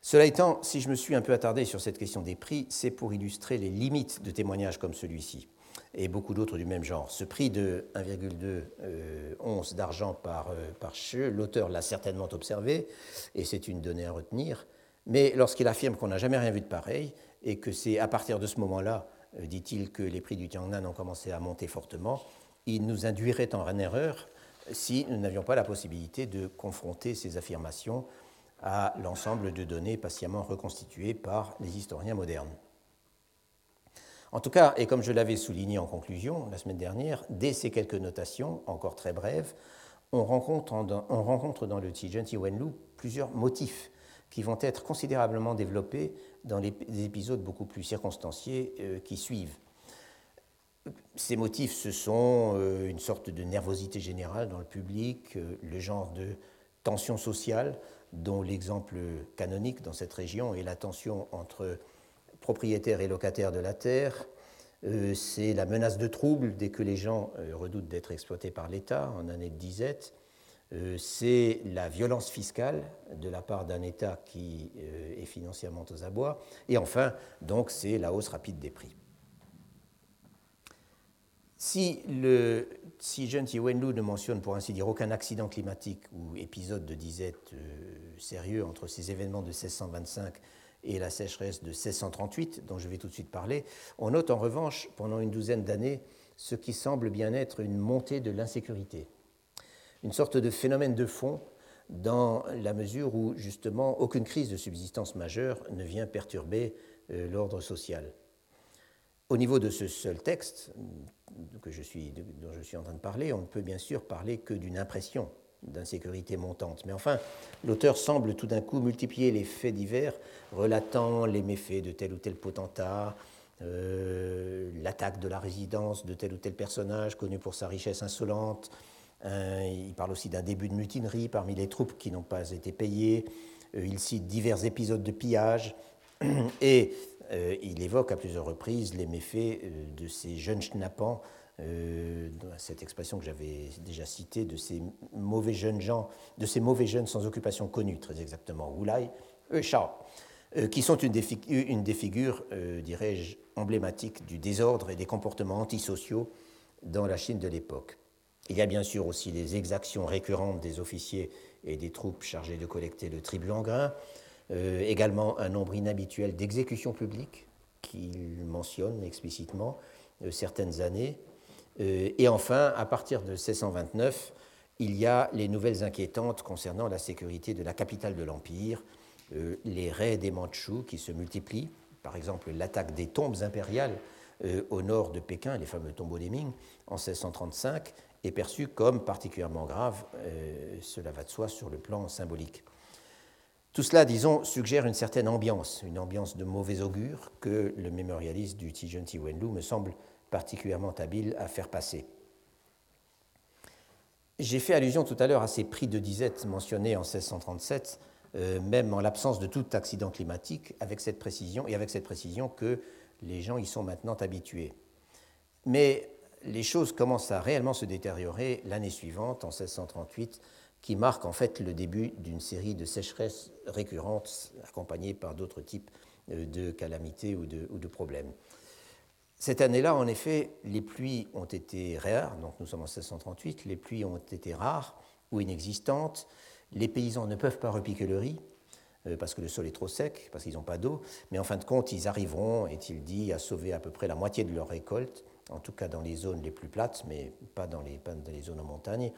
Cela étant, si je me suis un peu attardé sur cette question des prix, c'est pour illustrer les limites de témoignages comme celui-ci. Et beaucoup d'autres du même genre. Ce prix de un virgule deux euh, once d'argent par, euh, par shi, l'auteur l'a certainement observé, et c'est une donnée à retenir, mais lorsqu'il affirme qu'on n'a jamais rien vu de pareil, et que c'est à partir de ce moment-là, euh, dit-il, que les prix du Jiangnan ont commencé à monter fortement, il nous induirait en erreur si nous n'avions pas la possibilité de confronter ces affirmations à l'ensemble de données patiemment reconstituées par les historiens modernes. En tout cas, et comme je l'avais souligné en conclusion la semaine dernière, dès ces quelques notations, encore très brèves, on rencontre, en, on rencontre dans le Qi Jen Zhi Wen Lu plusieurs motifs qui vont être considérablement développés dans les épisodes beaucoup plus circonstanciés euh, qui suivent. Ces motifs, ce sont euh, une sorte de nervosité générale dans le public, euh, le genre de tension sociale, dont l'exemple canonique dans cette région est la tension entre propriétaires et locataires de la terre, euh, c'est la menace de troubles dès que les gens euh, redoutent d'être exploités par l'État en année de disette, euh, c'est la violence fiscale de la part d'un État qui euh, est financièrement aux abois, et enfin, donc, c'est la hausse rapide des prix. Si le Qi Jen Zhi Wen Lu ne mentionne pour ainsi dire aucun accident climatique ou épisode de disette euh, sérieux entre ces événements de mille sept cent vingt-cinq et la sécheresse de mille six cent trente-huit, dont je vais tout de suite parler, on note en revanche pendant une douzaine d'années ce qui semble bien être une montée de l'insécurité. Une sorte de phénomène de fond dans la mesure où, justement, aucune crise de subsistance majeure ne vient perturber euh, l'ordre social. Au niveau de ce seul texte que je suis, dont je suis en train de parler, on ne peut bien sûr parler que d'une impression d'insécurité montante. Mais enfin, l'auteur semble tout d'un coup multiplier les faits divers relatant les méfaits de tel ou tel potentat, euh, l'attaque de la résidence de tel ou tel personnage connu pour sa richesse insolente. Euh, il parle aussi d'un début de mutinerie parmi les troupes qui n'ont pas été payées. Euh, il cite divers épisodes de pillage et... Euh, il évoque à plusieurs reprises les méfaits euh, de ces jeunes schnappants, euh, cette expression que j'avais déjà citée, de ces mauvais jeunes gens, de ces mauvais jeunes sans occupation connue, très exactement, Wulai, euh, Shao, euh, qui sont une des, fi- une des figures, euh, dirais-je, emblématiques du désordre et des comportements antisociaux dans la Chine de l'époque. Il y a bien sûr aussi les exactions récurrentes des officiers et des troupes chargées de collecter le tribut en grains. Euh, également un nombre inhabituel d'exécutions publiques qu'il mentionne explicitement euh, certaines années. Euh, et enfin, à partir de mille six cent vingt-neuf, il y a les nouvelles inquiétantes concernant la sécurité de la capitale de l'Empire, euh, les raids des Mandchous qui se multiplient, par exemple l'attaque des tombes impériales euh, au nord de Pékin, les fameux tombeaux des Ming, en mille six cent trente-cinq, est perçue comme particulièrement grave, euh, cela va de soi sur le plan symbolique. Tout cela, disons, suggère une certaine ambiance, une ambiance de mauvais augure que le mémorialiste du Qi Jen Zhi Wen Lu me semble particulièrement habile à faire passer. J'ai fait allusion tout à l'heure à ces prix de disette mentionnés en mille six cent trente-sept, euh, même en l'absence de tout accident climatique, avec cette précision, et avec cette précision que les gens y sont maintenant habitués. Mais les choses commencent à réellement se détériorer l'année suivante, en mille sept cent trente-huit, qui marque en fait le début d'une série de sécheresses récurrentes accompagnées par d'autres types de calamités ou de, ou de problèmes. Cette année-là, en effet, les pluies ont été rares, donc nous sommes en mille sept cent trente-huit, les pluies ont été rares ou inexistantes, les paysans ne peuvent pas repiquer le riz euh, parce que le sol est trop sec, parce qu'ils n'ont pas d'eau, mais en fin de compte, ils arriveront, est-il dit, à sauver à peu près la moitié de leur récolte, en tout cas dans les zones les plus plates, mais pas dans les, pas dans les zones en montagne,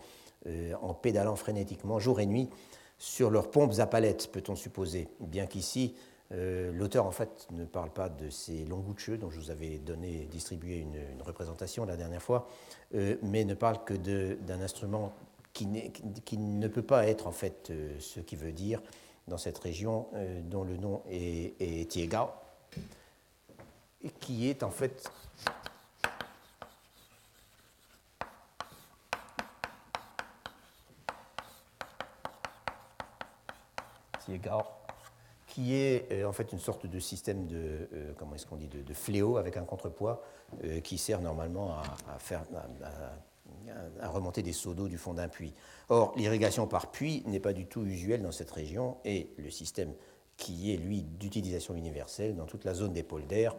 Euh, en pédalant frénétiquement jour et nuit sur leurs pompes à palettes, peut-on supposer. Bien qu'ici, euh, l'auteur en fait ne parle pas de ces longoutcheux dont je vous avais donné, distribué une, une représentation la dernière fois, euh, mais ne parle que de, d'un instrument qui, qui ne peut pas être en fait euh, ce qu'il veut dire dans cette région euh, dont le nom est, est Tiegao, et qui est en fait... qui est euh, en fait une sorte de système de, euh, comment est-ce qu'on dit, de, de fléau avec un contrepoids euh, qui sert normalement à, à, faire, à, à, à remonter des seaux d'eau du fond d'un puits. Or, l'irrigation par puits n'est pas du tout usuelle dans cette région et le système qui est, lui, d'utilisation universelle dans toute la zone des pôles d'air,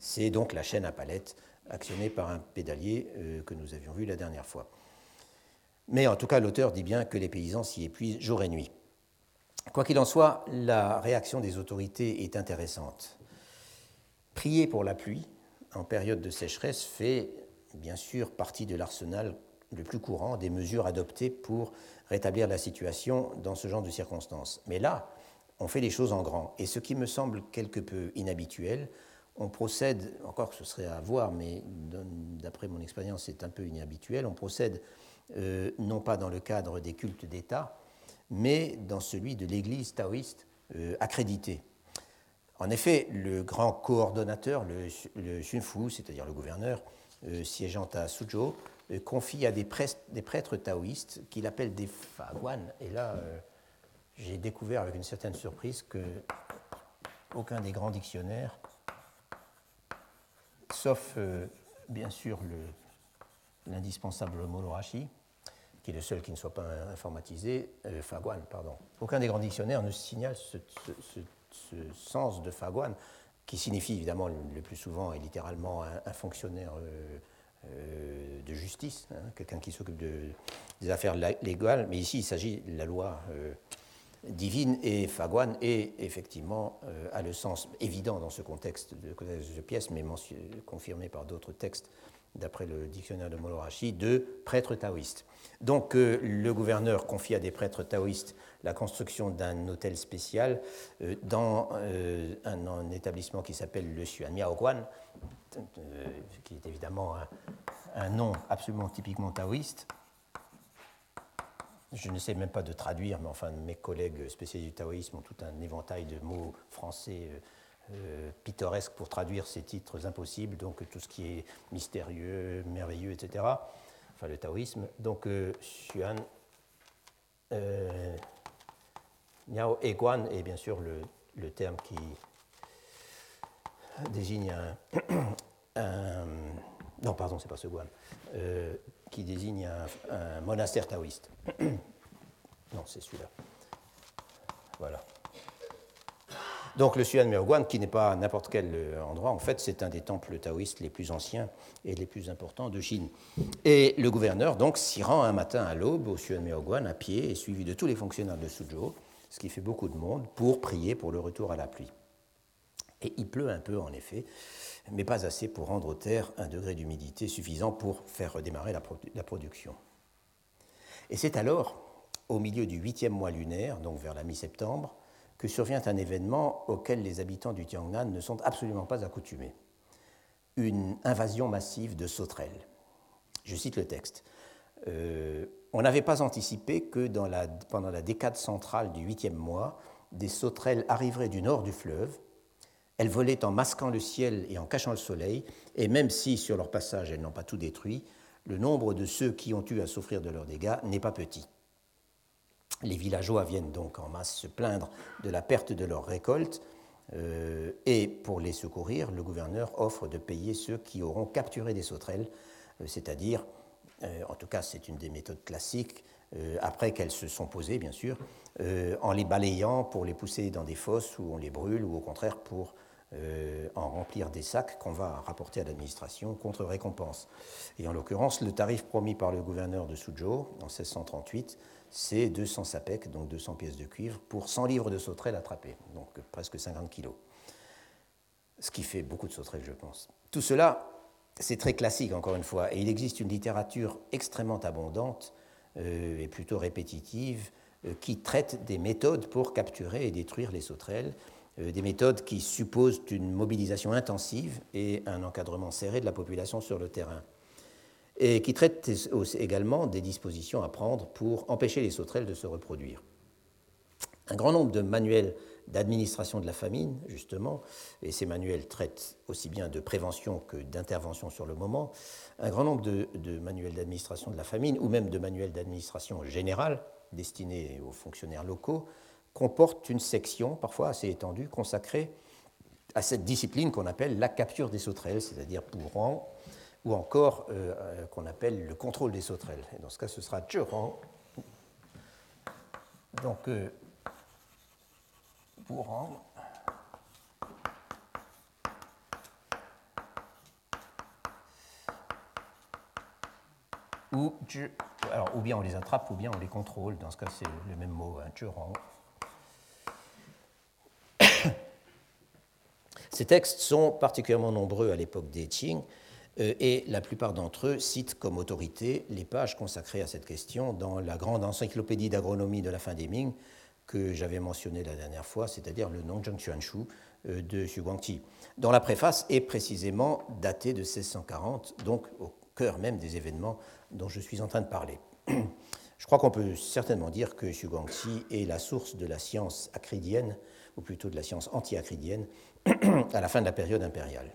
c'est donc la chaîne à palettes actionnée par un pédalier euh, que nous avions vu la dernière fois. Mais en tout cas, l'auteur dit bien que les paysans s'y épuisent jour et nuit. Quoi qu'il en soit, la réaction des autorités est intéressante. Prier pour la pluie en période de sécheresse fait bien sûr partie de l'arsenal le plus courant des mesures adoptées pour rétablir la situation dans ce genre de circonstances. Mais là, on fait les choses en grand. Et ce qui me semble quelque peu inhabituel, on procède, encore que ce serait à voir, mais d'après mon expérience c'est un peu inhabituel, on procède euh, non pas dans le cadre des cultes d'État, mais dans celui de l'église taoïste euh, accréditée. En effet, le grand coordonnateur, le, le Xunfu, c'est-à-dire le gouverneur, euh, siégeant à Suzhou, euh, confie à des, pres- des prêtres taoïstes qu'il appelle des faguan. Et là, euh, j'ai découvert avec une certaine surprise que aucun des grands dictionnaires, sauf euh, bien sûr le, l'indispensable Molorashi, qui est le seul qui ne soit pas informatisé, euh, faguan, pardon. Aucun des grands dictionnaires ne signale ce, ce, ce, ce sens de faguan, qui signifie évidemment le, le plus souvent et littéralement un, un fonctionnaire euh, euh, de justice, hein, quelqu'un qui s'occupe de, des affaires légales, mais ici il s'agit de la loi euh, divine, et faguan est effectivement, euh, a le sens évident dans ce contexte de, de pièce, mais mention, confirmé par d'autres textes d'après le dictionnaire de Molorashi, de prêtres taoïstes. Donc euh, le gouverneur confie à des prêtres taoïstes la construction d'un hôtel spécial euh, dans euh, un, un établissement qui s'appelle le Xuanmiao Guan, euh, qui est évidemment un, un nom absolument typiquement taoïste. Je ne sais même pas de traduire, mais enfin mes collègues spécialistes du taoïsme ont tout un éventail de mots français euh, Euh, pittoresque pour traduire ces titres impossibles, donc tout ce qui est mystérieux, merveilleux, et cetera. Enfin, le taoïsme. Donc, euh, Xuan, euh, Miao et Guan est bien sûr le, le terme qui désigne un... un non, pardon, c'est pas ce Guan. Euh, qui désigne un, un monastère taoïste. Non, c'est celui-là. Voilà. Donc le Xuanmiao Guan, qui n'est pas n'importe quel endroit, en fait, c'est un des temples taoïstes les plus anciens et les plus importants de Chine. Et le gouverneur, donc, s'y rend un matin à l'aube au Xuanmiao Guan, à pied, et suivi de tous les fonctionnaires de Suzhou, ce qui fait beaucoup de monde, pour prier pour le retour à la pluie. Et il pleut un peu, en effet, mais pas assez pour rendre aux terres un degré d'humidité suffisant pour faire redémarrer la, produ- la production. Et c'est alors, au milieu du huitième mois lunaire, donc vers la mi-septembre, que survient un événement auquel les habitants du Jiangnan ne sont absolument pas accoutumés. Une invasion massive de sauterelles. Je cite le texte. Euh, « On n'avait pas anticipé que dans la, pendant la décade centrale du huitième mois, des sauterelles arriveraient du nord du fleuve. Elles volaient en masquant le ciel et en cachant le soleil, et même si, sur leur passage, elles n'ont pas tout détruit, le nombre de ceux qui ont eu à souffrir de leurs dégâts n'est pas petit. » Les villageois viennent donc en masse se plaindre de la perte de leur récolte euh, et pour les secourir, le gouverneur offre de payer ceux qui auront capturé des sauterelles, euh, c'est-à-dire, euh, en tout cas c'est une des méthodes classiques, euh, après qu'elles se sont posées bien sûr, euh, en les balayant pour les pousser dans des fosses où on les brûle ou au contraire pour euh, en remplir des sacs qu'on va rapporter à l'administration contre récompense. Et en l'occurrence, le tarif promis par le gouverneur de Suzhou en seize cent trente-huit, c'est deux cents sapèques, donc deux cents pièces de cuivre, pour cent livres de sauterelles attrapées, donc presque cinquante kilos. Ce qui fait beaucoup de sauterelles, je pense. Tout cela, c'est très classique, encore une fois, et il existe une littérature extrêmement abondante euh, et plutôt répétitive euh, qui traite des méthodes pour capturer et détruire les sauterelles, euh, des méthodes qui supposent une mobilisation intensive et un encadrement serré de la population sur le terrain, et qui traite également des dispositions à prendre pour empêcher les sauterelles de se reproduire. Un grand nombre de manuels d'administration de la famine, justement, et ces manuels traitent aussi bien de prévention que d'intervention sur le moment, un grand nombre de, de manuels d'administration de la famine, ou même de manuels d'administration générale, destinés aux fonctionnaires locaux, comportent une section, parfois assez étendue, consacrée à cette discipline qu'on appelle la capture des sauterelles, c'est-à-dire pour en... ou encore euh, qu'on appelle le contrôle des sauterelles. Et dans ce cas, ce sera Zhurong. Donc, euh, Zhurong. Ou, alors, ou bien on les attrape, ou bien on les contrôle. Dans ce cas, c'est le même mot, hein, Zhurong. Ces textes sont particulièrement nombreux à l'époque des Qing, et la plupart d'entre eux citent comme autorité les pages consacrées à cette question dans la grande encyclopédie d'agronomie de la fin des Ming que j'avais mentionnée la dernière fois, c'est-à-dire le Nongzheng Quanshu de Xu Guangqi, dont la préface est précisément datée de seize cent quarante, donc au cœur même des événements dont je suis en train de parler. Je crois qu'on peut certainement dire que Xu Guangqi est la source de la science acridienne, ou plutôt de la science anti-acridienne, à la fin de la période impériale.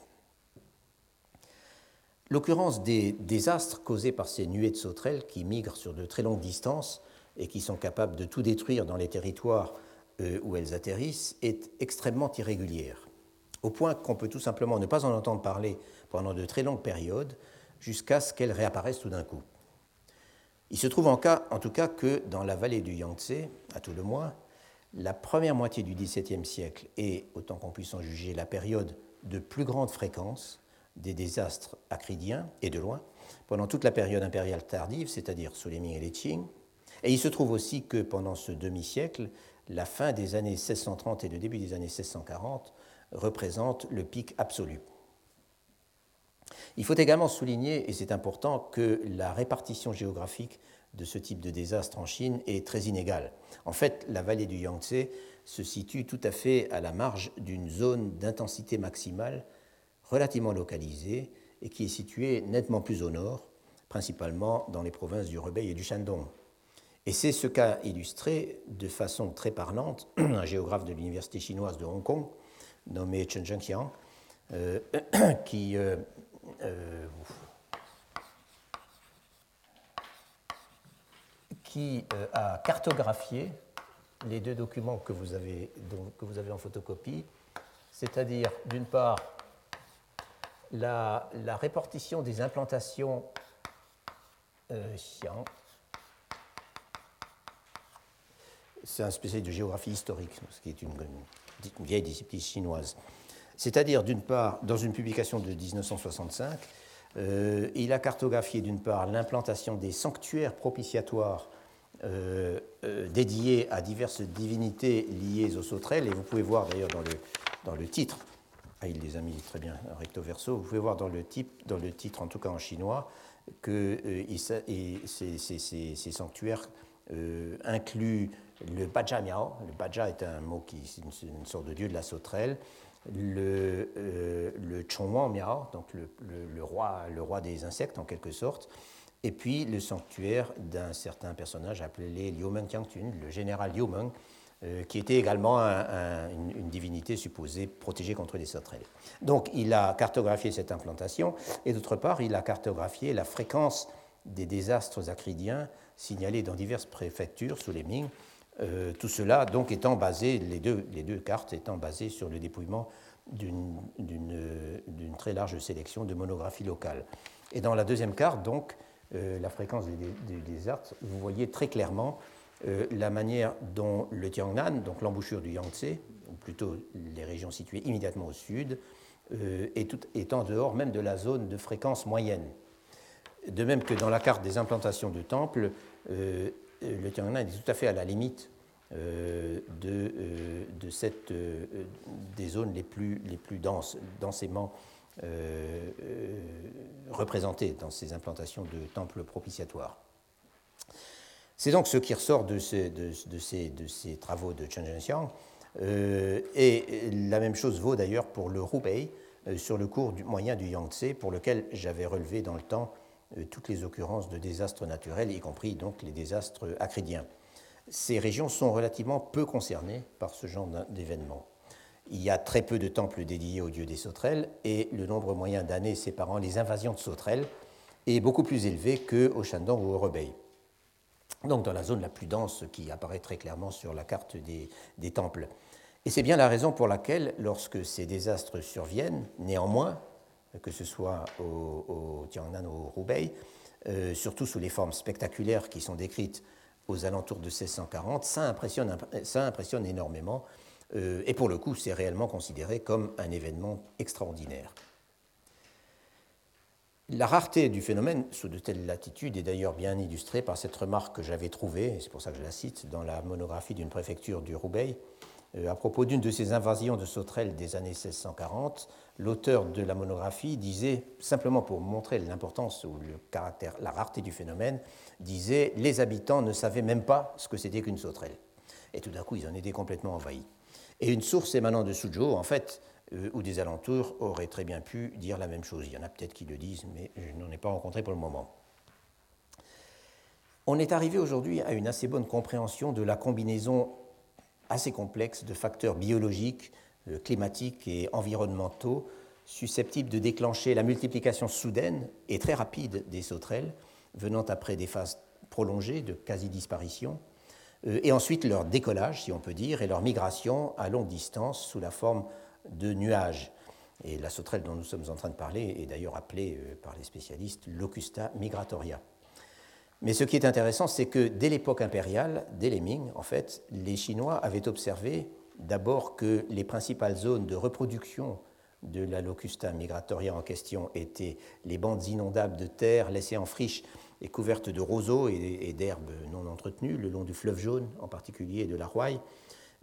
L'occurrence des désastres causés par ces nuées de sauterelles qui migrent sur de très longues distances et qui sont capables de tout détruire dans les territoires où elles atterrissent est extrêmement irrégulière, au point qu'on peut tout simplement ne pas en entendre parler pendant de très longues périodes jusqu'à ce qu'elles réapparaissent tout d'un coup. Il se trouve en, cas, en tout cas que dans la vallée du Yangtze, à tout le moins, la première moitié du dix-septième siècle est, autant qu'on puisse en juger, la période de plus grande fréquence des désastres acridiens, et de loin, pendant toute la période impériale tardive, c'est-à-dire sous les Ming et les Qing. Et il se trouve aussi que pendant ce demi-siècle, la fin des années mille six cent trente et le début des années mille six cent quarante représentent le pic absolu. Il faut également souligner, et c'est important, que la répartition géographique de ce type de désastre en Chine est très inégale. En fait, la vallée du Yangtze se situe tout à fait à la marge d'une zone d'intensité maximale relativement localisée et qui est située nettement plus au nord, principalement dans les provinces du Hebei et du Shandong. Et c'est ce qu'a illustré de façon très parlante un géographe de l'université chinoise de Hong Kong, nommé Chen Zhengxiang, euh, qui... Euh, euh, qui euh, a cartographié les deux documents que vous avez, donc, que vous avez en photocopie, c'est-à-dire, d'une part, la, la répartition des implantations euh, Xiang. C'est un spécialiste de géographie historique, ce qui est une, une vieille discipline chinoise. C'est-à-dire, d'une part, dans une publication de mille neuf cent soixante-cinq, euh, il a cartographié, d'une part, l'implantation des sanctuaires propitiatoires Euh, euh, dédié à diverses divinités liées aux sauterelles, et vous pouvez voir d'ailleurs dans le, dans le titre, ah, il les a mis très bien recto verso, vous pouvez voir dans le, type, dans le titre, en tout cas en chinois, que euh, il, et ces, ces, ces, ces sanctuaires euh, incluent le Bajia Miao. Le Bajia est un mot qui est une, une sorte de dieu de la sauterelle, le, euh, le Chong Wang Miao, donc le, le, le, roi, le roi des insectes en quelque sorte, et puis le sanctuaire d'un certain personnage appelé Liu Meng Jiang Tun, le général Liu Meng, euh, qui était également un, un, une, une divinité supposée protégée contre les sauterelles. Donc il a cartographié cette implantation, et d'autre part, il a cartographié la fréquence des désastres acridiens signalés dans diverses préfectures sous les Ming, euh, tout cela donc étant basé, les deux, les deux cartes étant basées sur le dépouillement d'une, d'une, d'une très large sélection de monographies locales. Et dans la deuxième carte, donc, Euh, la fréquence des, des, des désastres, vous voyez très clairement euh, la manière dont le Jiangnan, donc l'embouchure du Yangtze, ou plutôt les régions situées immédiatement au sud, euh, est, tout, est en dehors même de la zone de fréquence moyenne. De même que dans la carte des implantations de temples, euh, le Jiangnan est tout à fait à la limite euh, de, euh, de cette, euh, des zones les plus, les plus denses, densément Euh, euh, représentés dans ces implantations de temples propitiatoires. C'est donc ce qui ressort de ces, de, de ces, de ces travaux de Chen Zhengxiang. Euh, et la même chose vaut d'ailleurs pour le Hubei, euh, sur le cours du, moyen du Yangtze, pour lequel j'avais relevé dans le temps euh, toutes les occurrences de désastres naturels, y compris donc les désastres acridiens. Ces régions sont relativement peu concernées par ce genre d'événements. Il y a très peu de temples dédiés au dieu des sauterelles et le nombre moyen d'années séparant les invasions de sauterelles est beaucoup plus élevé qu'au Shandong ou au Hebei. Donc dans la zone la plus dense qui apparaît très clairement sur la carte des, des temples. Et c'est bien la raison pour laquelle, lorsque ces désastres surviennent, néanmoins, que ce soit au Jiangnan ou au Hebei, euh, surtout sous les formes spectaculaires qui sont décrites aux alentours de mille six cent quarante, ça impressionne, ça impressionne énormément. Et pour le coup, c'est réellement considéré comme un événement extraordinaire. La rareté du phénomène sous de telles latitudes est d'ailleurs bien illustrée par cette remarque que j'avais trouvée, et c'est pour ça que je la cite, dans la monographie d'une préfecture du Hubei. À propos d'une de ces invasions de sauterelles des années mille six cent quarante, l'auteur de la monographie disait, simplement pour montrer l'importance ou le caractère, la rareté du phénomène, disait « les habitants ne savaient même pas ce que c'était qu'une sauterelle ». Et tout d'un coup, ils en étaient complètement envahis. Et une source émanant de Suzhou, en fait, euh, ou des alentours, aurait très bien pu dire la même chose. Il y en a peut-être qui le disent, mais je n'en ai pas rencontré pour le moment. On est arrivé aujourd'hui à une assez bonne compréhension de la combinaison assez complexe de facteurs biologiques, euh, climatiques et environnementaux susceptibles de déclencher la multiplication soudaine et très rapide des sauterelles, venant après des phases prolongées de quasi-disparition, et ensuite leur décollage, si on peut dire, et leur migration à longue distance sous la forme de nuages. Et la sauterelle dont nous sommes en train de parler est d'ailleurs appelée par les spécialistes Locusta migratoria. Mais ce qui est intéressant, c'est que dès l'époque impériale, dès les Ming, en fait, les Chinois avaient observé d'abord que les principales zones de reproduction de la Locusta migratoria en question étaient les bandes inondables de terre laissées en friche est couverte de roseaux et d'herbes non entretenues, le long du fleuve Jaune en particulier et de la Rouaille,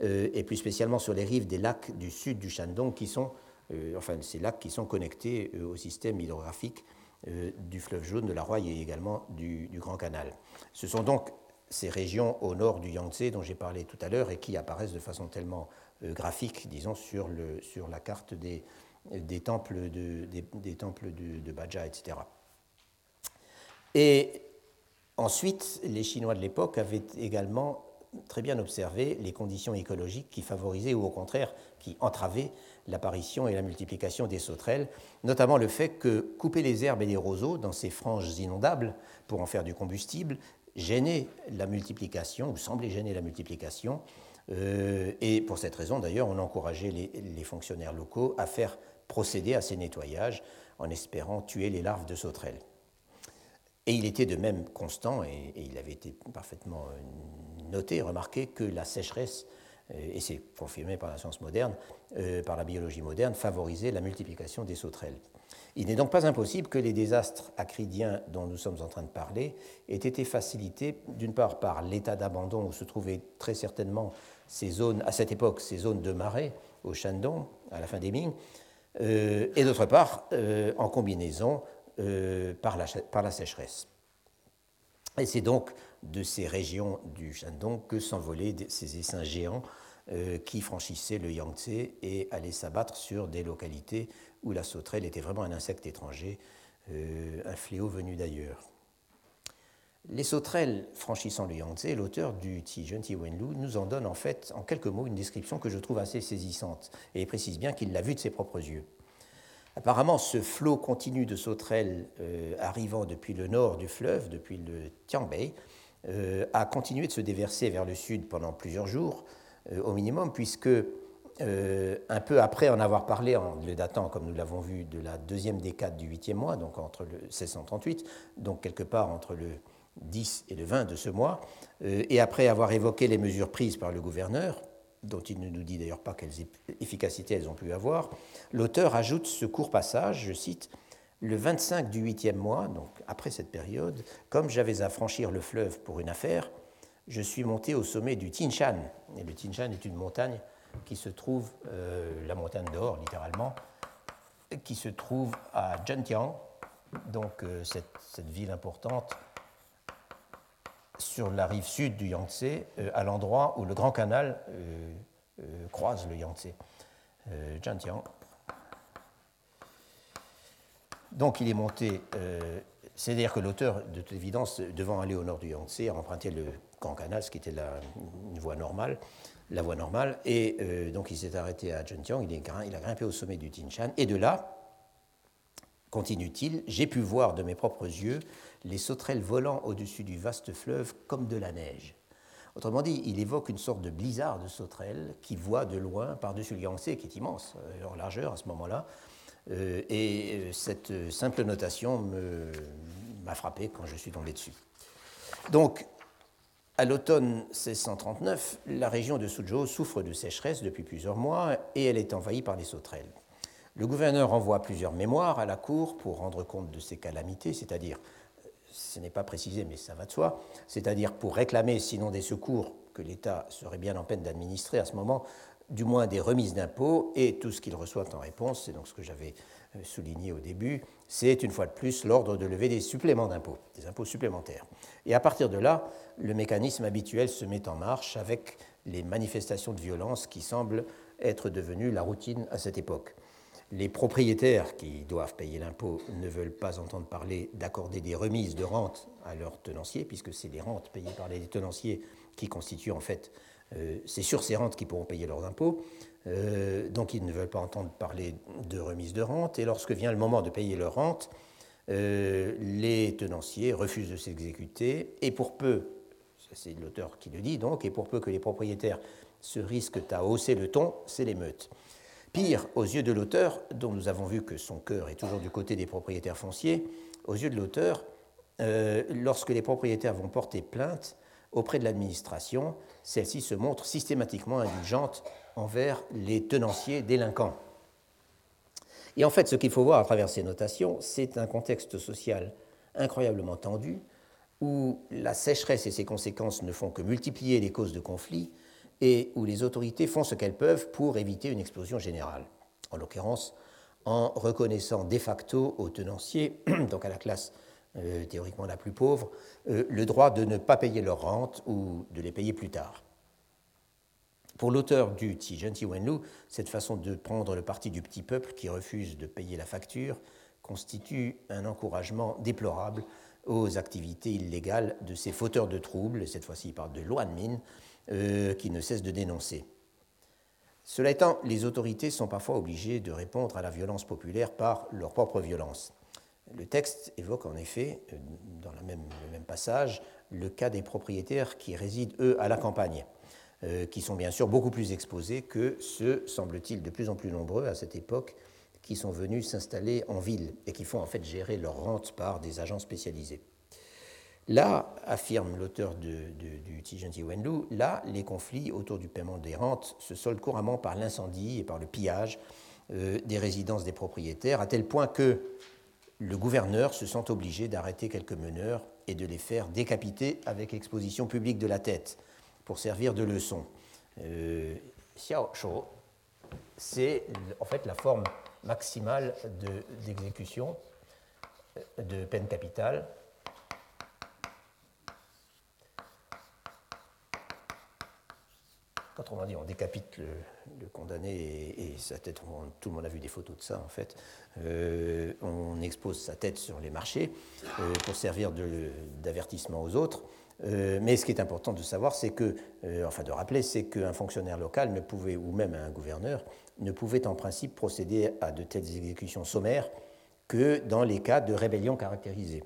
et plus spécialement sur les rives des lacs du sud du Shandong, qui sont euh, enfin ces lacs qui sont connectés euh, au système hydrographique euh, du fleuve jaune, de la Roye et également du, du Grand Canal. Ce sont donc ces régions au nord du Yangtze dont j'ai parlé tout à l'heure et qui apparaissent de façon tellement euh, graphique, disons, sur, le, sur la carte des, des temples, de, des, des temples de, de Bajia, et cetera. Et ensuite, les Chinois de l'époque avaient également très bien observé les conditions écologiques qui favorisaient ou au contraire qui entravaient l'apparition et la multiplication des sauterelles, notamment le fait que couper les herbes et les roseaux dans ces franges inondables pour en faire du combustible gênait la multiplication ou semblait gêner la multiplication. Euh, et pour cette raison, d'ailleurs, on encourageait les, les fonctionnaires locaux à faire procéder à ces nettoyages en espérant tuer les larves de sauterelles. Et il était de même constant, et, et il avait été parfaitement noté, remarqué, que la sécheresse, et c'est confirmé par la science moderne, euh, par la biologie moderne, favorisait la multiplication des sauterelles. Il n'est donc pas impossible que les désastres acridiens dont nous sommes en train de parler aient été facilités, d'une part par l'état d'abandon où se trouvaient très certainement ces zones, à cette époque, ces zones de marais au Shandong, à la fin des Ming, euh, et d'autre part, euh, en combinaison Euh, par, la, par la sécheresse. Et c'est donc de ces régions du Shandong que s'envolaient ces essaims géants euh, qui franchissaient le Yangtze et allaient s'abattre sur des localités où la sauterelle était vraiment un insecte étranger, euh, un fléau venu d'ailleurs. Les sauterelles franchissant le Yangtze, l'auteur du Qi Jen Zhi Wen Lu nous en donne en fait en quelques mots une description que je trouve assez saisissante et il précise bien qu'il l'a vue de ses propres yeux. Apparemment, ce flot continu de sauterelles euh, arrivant depuis le nord du fleuve, depuis le Tianqi, euh, a continué de se déverser vers le sud pendant plusieurs jours, euh, au minimum, puisque euh, un peu après en avoir parlé, en le datant, comme nous l'avons vu, de la deuxième décade du huitième mois, donc entre le mille six cent trente-huit, donc quelque part entre le dix et le vingt de ce mois, euh, et après avoir évoqué les mesures prises par le gouverneur, dont il ne nous dit d'ailleurs pas quelles efficacités elles ont pu avoir, l'auteur ajoute ce court passage, je cite, « Le vingt-cinq du huitième mois, donc après cette période, comme j'avais à franchir le fleuve pour une affaire, je suis monté au sommet du Tianshan. » Et le Tianshan est une montagne qui se trouve, euh, la montagne d'or littéralement, qui se trouve à Jiangtian, donc euh, cette, cette ville importante, sur la rive sud du Yangtze, euh, à l'endroit où le Grand Canal euh, euh, croise le Yangtze, euh, Jiangtian. Donc il est monté, euh, c'est-à-dire que l'auteur, de toute évidence, devant aller au nord du Yangtze, a emprunté le Grand Canal, ce qui était la, une voie normale, la voie normale, et euh, donc il s'est arrêté à Jiangtian, il, il a grimpé au sommet du Tianshan, et de là, continue-t-il, j'ai pu voir de mes propres yeux les sauterelles volant au-dessus du vaste fleuve comme de la neige. Autrement dit, il évoque une sorte de blizzard de sauterelles qui voit de loin par-dessus le Yangtze, qui est immense en largeur à ce moment-là. Euh, et cette simple notation me, m'a frappé quand je suis tombé dessus. Donc, à l'automne mille six cent trente-neuf, la région de Suzhou souffre de sécheresse depuis plusieurs mois et elle est envahie par les sauterelles. Le gouverneur envoie plusieurs mémoires à la cour pour rendre compte de ces calamités, c'est-à-dire, ce n'est pas précisé mais ça va de soi, c'est-à-dire pour réclamer sinon des secours que l'État serait bien en peine d'administrer à ce moment, du moins des remises d'impôts et tout ce qu'il reçoit en réponse, c'est donc ce que j'avais souligné au début, c'est une fois de plus l'ordre de lever des suppléments d'impôts, des impôts supplémentaires. Et à partir de là, le mécanisme habituel se met en marche avec les manifestations de violence qui semblent être devenues la routine à cette époque. Les propriétaires qui doivent payer l'impôt ne veulent pas entendre parler d'accorder des remises de rente à leurs tenanciers, puisque c'est les rentes payées par les tenanciers qui constituent en fait, euh, c'est sur ces rentes qu'ils pourront payer leurs impôts, euh, donc ils ne veulent pas entendre parler de remise de rente, et lorsque vient le moment de payer leur rente, euh, les tenanciers refusent de s'exécuter, et pour peu, ça c'est l'auteur qui le dit donc, et pour peu que les propriétaires se risquent à hausser le ton, c'est l'émeute. Pire, aux yeux de l'auteur, dont nous avons vu que son cœur est toujours du côté des propriétaires fonciers, aux yeux de l'auteur, euh, lorsque les propriétaires vont porter plainte auprès de l'administration, celle-ci se montre systématiquement indulgente envers les tenanciers délinquants. Et en fait, ce qu'il faut voir à travers ces notations, c'est un contexte social incroyablement tendu, où la sécheresse et ses conséquences ne font que multiplier les causes de conflits, et où les autorités font ce qu'elles peuvent pour éviter une explosion générale. en l'occurrence en reconnaissant de facto aux tenanciers, donc à la classe euh, théoriquement la plus pauvre, euh, le droit de ne pas payer leur rente ou de les payer plus tard. Pour l'auteur du Qi Jen Zhi Wen Lu, cette façon de prendre le parti du petit peuple qui refuse de payer la facture constitue un encouragement déplorable aux activités illégales de ces fauteurs de troubles, et cette fois-ci par de Luanmin, euh, qui ne cessent de dénoncer. Cela étant, les autorités sont parfois obligées de répondre à la violence populaire par leur propre violence. Le texte évoque en effet, dans la même, le même passage, le cas des propriétaires qui résident, eux, à la campagne. Euh, qui sont bien sûr beaucoup plus exposés que ceux, semble-t-il, de plus en plus nombreux à cette époque, qui sont venus s'installer en ville et qui font en fait gérer leur rente par des agents spécialisés. Là, affirme l'auteur de, de, du Qi Jen Zhi Wen Lu, là, les conflits autour du paiement des rentes se soldent couramment par l'incendie et par le pillage euh, des résidences des propriétaires, à tel point que le gouverneur se sent obligé d'arrêter quelques meneurs et de les faire décapiter avec exposition publique de la tête, pour servir de leçon. Euh, Xiao Shou, c'est en fait la forme maximale de, d'exécution de peine capitale. Quand on dit on décapite le, le condamné et, et sa tête, on, tout le monde a vu des photos de ça en fait, euh, on expose sa tête sur les marchés euh, pour servir de, d'avertissement aux autres. Euh, mais ce qui est important de savoir, c'est que, euh, enfin de rappeler, c'est qu'un fonctionnaire local ne pouvait, ou même un gouverneur, ne pouvait en principe procéder à de telles exécutions sommaires que dans les cas de rébellion caractérisée,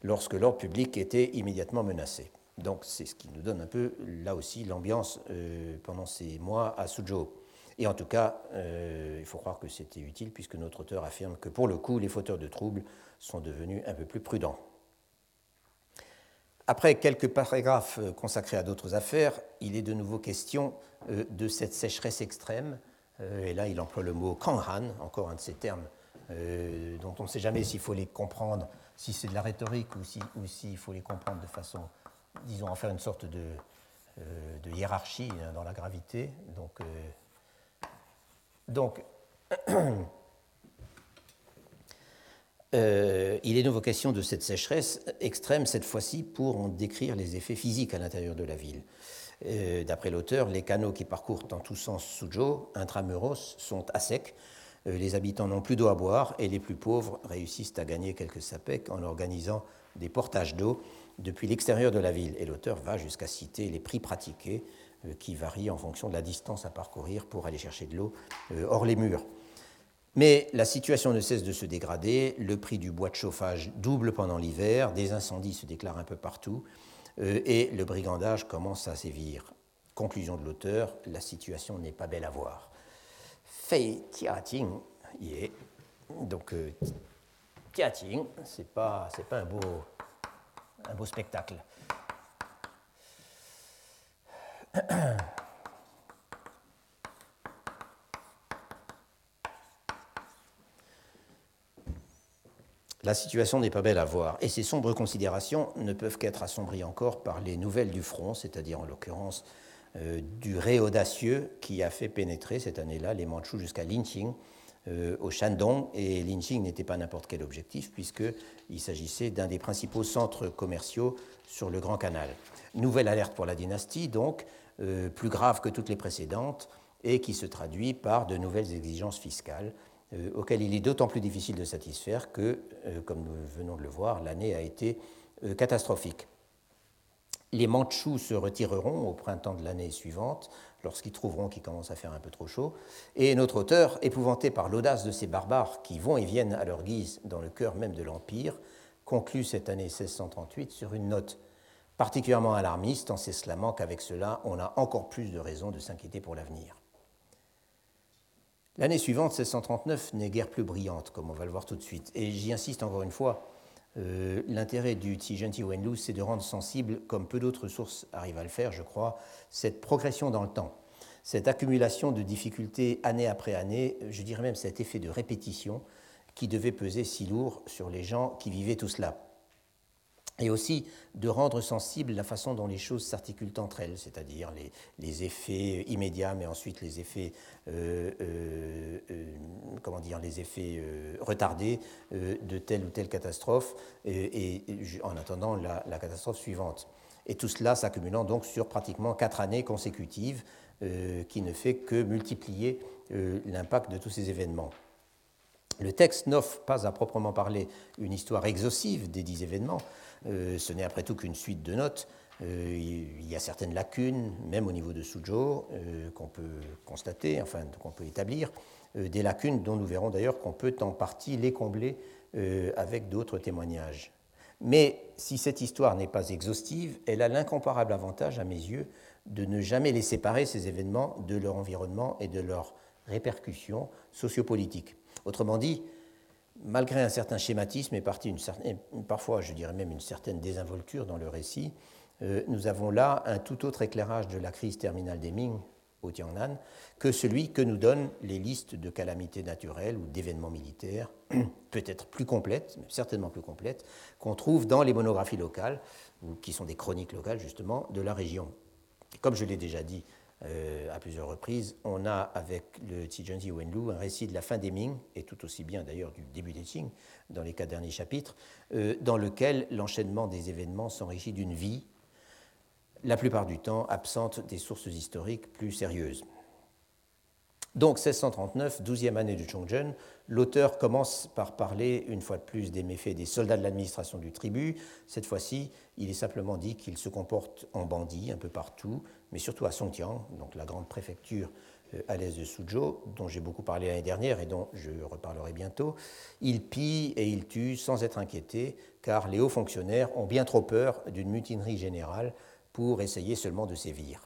lorsque l'ordre public était immédiatement menacé. Donc c'est ce qui nous donne un peu, là aussi, l'ambiance euh, pendant ces mois à Suzhou. Et en tout cas, euh, il faut croire que c'était utile, puisque notre auteur affirme que pour le coup, les fauteurs de troubles sont devenus un peu plus prudents. Après quelques paragraphes consacrés à d'autres affaires, il est de nouveau question euh, de cette sécheresse extrême. Euh, et là, il emploie le mot « kanghan », encore un de ces termes euh, dont on ne sait jamais s'il faut les comprendre, si c'est de la rhétorique ou s'il si, ou si faut les comprendre de façon, disons, en faire une sorte de, euh, de hiérarchie hein, dans la gravité. Donc, euh, donc Euh, il est de nouveau question de cette sécheresse extrême, cette fois-ci pour en décrire les effets physiques à l'intérieur de la ville. Euh, d'après l'auteur, les canaux qui parcourent en tous sens Suzhou, intramuros, sont à sec. Euh, les habitants n'ont plus d'eau à boire et les plus pauvres réussissent à gagner quelques sapèques en organisant des portages d'eau depuis l'extérieur de la ville. Et l'auteur va jusqu'à citer les prix pratiqués euh, qui varient en fonction de la distance à parcourir pour aller chercher de l'eau euh, hors les murs. Mais la situation ne cesse de se dégrader, le prix du bois de chauffage double pendant l'hiver, des incendies se déclarent un peu partout, euh, et le brigandage commence à sévir. Conclusion de l'auteur, la situation n'est pas belle à voir. Fei Tiating, yeah. Donc euh, Tiating, c'est pas, c'est pas un beau, un beau spectacle. La situation n'est pas belle à voir, et ces sombres considérations ne peuvent qu'être assombries encore par les nouvelles du front, c'est-à-dire en l'occurrence euh, du raid audacieux qui a fait pénétrer cette année-là les Mandchous jusqu'à Linqing, euh, au Shandong, et Linqing n'était pas n'importe quel objectif, puisqu'il s'agissait d'un des principaux centres commerciaux sur le Grand Canal. Nouvelle alerte pour la dynastie, donc, euh, plus grave que toutes les précédentes, et qui se traduit par de nouvelles exigences fiscales, Euh, auquel il est d'autant plus difficile de satisfaire que, euh, comme nous venons de le voir, l'année a été euh, catastrophique. Les Mandchous se retireront au printemps de l'année suivante, lorsqu'ils trouveront qu'il commence à faire un peu trop chaud, et notre auteur, épouvanté par l'audace de ces barbares qui vont et viennent à leur guise dans le cœur même de l'Empire, conclut cette année seize cent trente-huit sur une note particulièrement alarmiste en s'exclamant qu'avec cela, on a encore plus de raisons de s'inquiéter pour l'avenir. L'année suivante, seize cent trente-neuf, n'est guère plus brillante, comme on va le voir tout de suite. Et j'y insiste encore une fois, euh, l'intérêt du Qi Jen Zhi Wen Lu, c'est de rendre sensible, comme peu d'autres sources arrivent à le faire, je crois, cette progression dans le temps, cette accumulation de difficultés année après année, je dirais même cet effet de répétition qui devait peser si lourd sur les gens qui vivaient tout cela. et aussi de rendre sensible la façon dont les choses s'articulent entre elles, c'est-à-dire les, les effets immédiats, mais ensuite les effets, euh, euh, euh, comment dire, les effets euh, retardés euh, de telle ou telle catastrophe, et, et en attendant la, la catastrophe suivante. Et tout cela s'accumulant donc sur pratiquement quatre années consécutives, euh, qui ne fait que multiplier euh, l'impact de tous ces événements. Le texte n'offre pas à proprement parler une histoire exhaustive des dix événements, euh, ce n'est après tout qu'une suite de notes. Euh, il y a certaines lacunes, même au niveau de Suzhou, euh, qu'on peut constater, enfin qu'on peut établir, euh, des lacunes dont nous verrons d'ailleurs qu'on peut en partie les combler euh, avec d'autres témoignages. Mais si cette histoire n'est pas exhaustive, elle a l'incomparable avantage, à mes yeux, de ne jamais les séparer, ces événements, de leur environnement et de leurs répercussions sociopolitiques. Autrement dit, malgré un certain schématisme et parfois, je dirais même, une certaine désinvolture dans le récit, euh, nous avons là un tout autre éclairage de la crise terminale des Ming au Jiangnan que celui que nous donnent les listes de calamités naturelles ou d'événements militaires, peut-être plus complètes, mais certainement plus complètes, qu'on trouve dans les monographies locales, ou qui sont des chroniques locales justement, de la région. Et comme je l'ai déjà dit Euh, à plusieurs reprises, on a avec le Qi Jen Zhi Wen Lu un récit de la fin des Ming, et tout aussi bien d'ailleurs du début des Qing, dans les quatre derniers chapitres, euh, dans lequel l'enchaînement des événements s'enrichit d'une vie, la plupart du temps absente des sources historiques plus sérieuses. Donc, mille six cent trente-neuf, douzième année de Chongzhen, l'auteur commence par parler, une fois de plus, des méfaits des soldats de l'administration du tribut. Cette fois-ci, il est simplement dit qu'ils se comportent en bandits un peu partout, mais surtout à Songtian, donc la grande préfecture à l'est de Suzhou, dont j'ai beaucoup parlé l'année dernière et dont je reparlerai bientôt. Ils pillent et ils tuent sans être inquiétés, car les hauts fonctionnaires ont bien trop peur d'une mutinerie générale pour essayer seulement de sévir.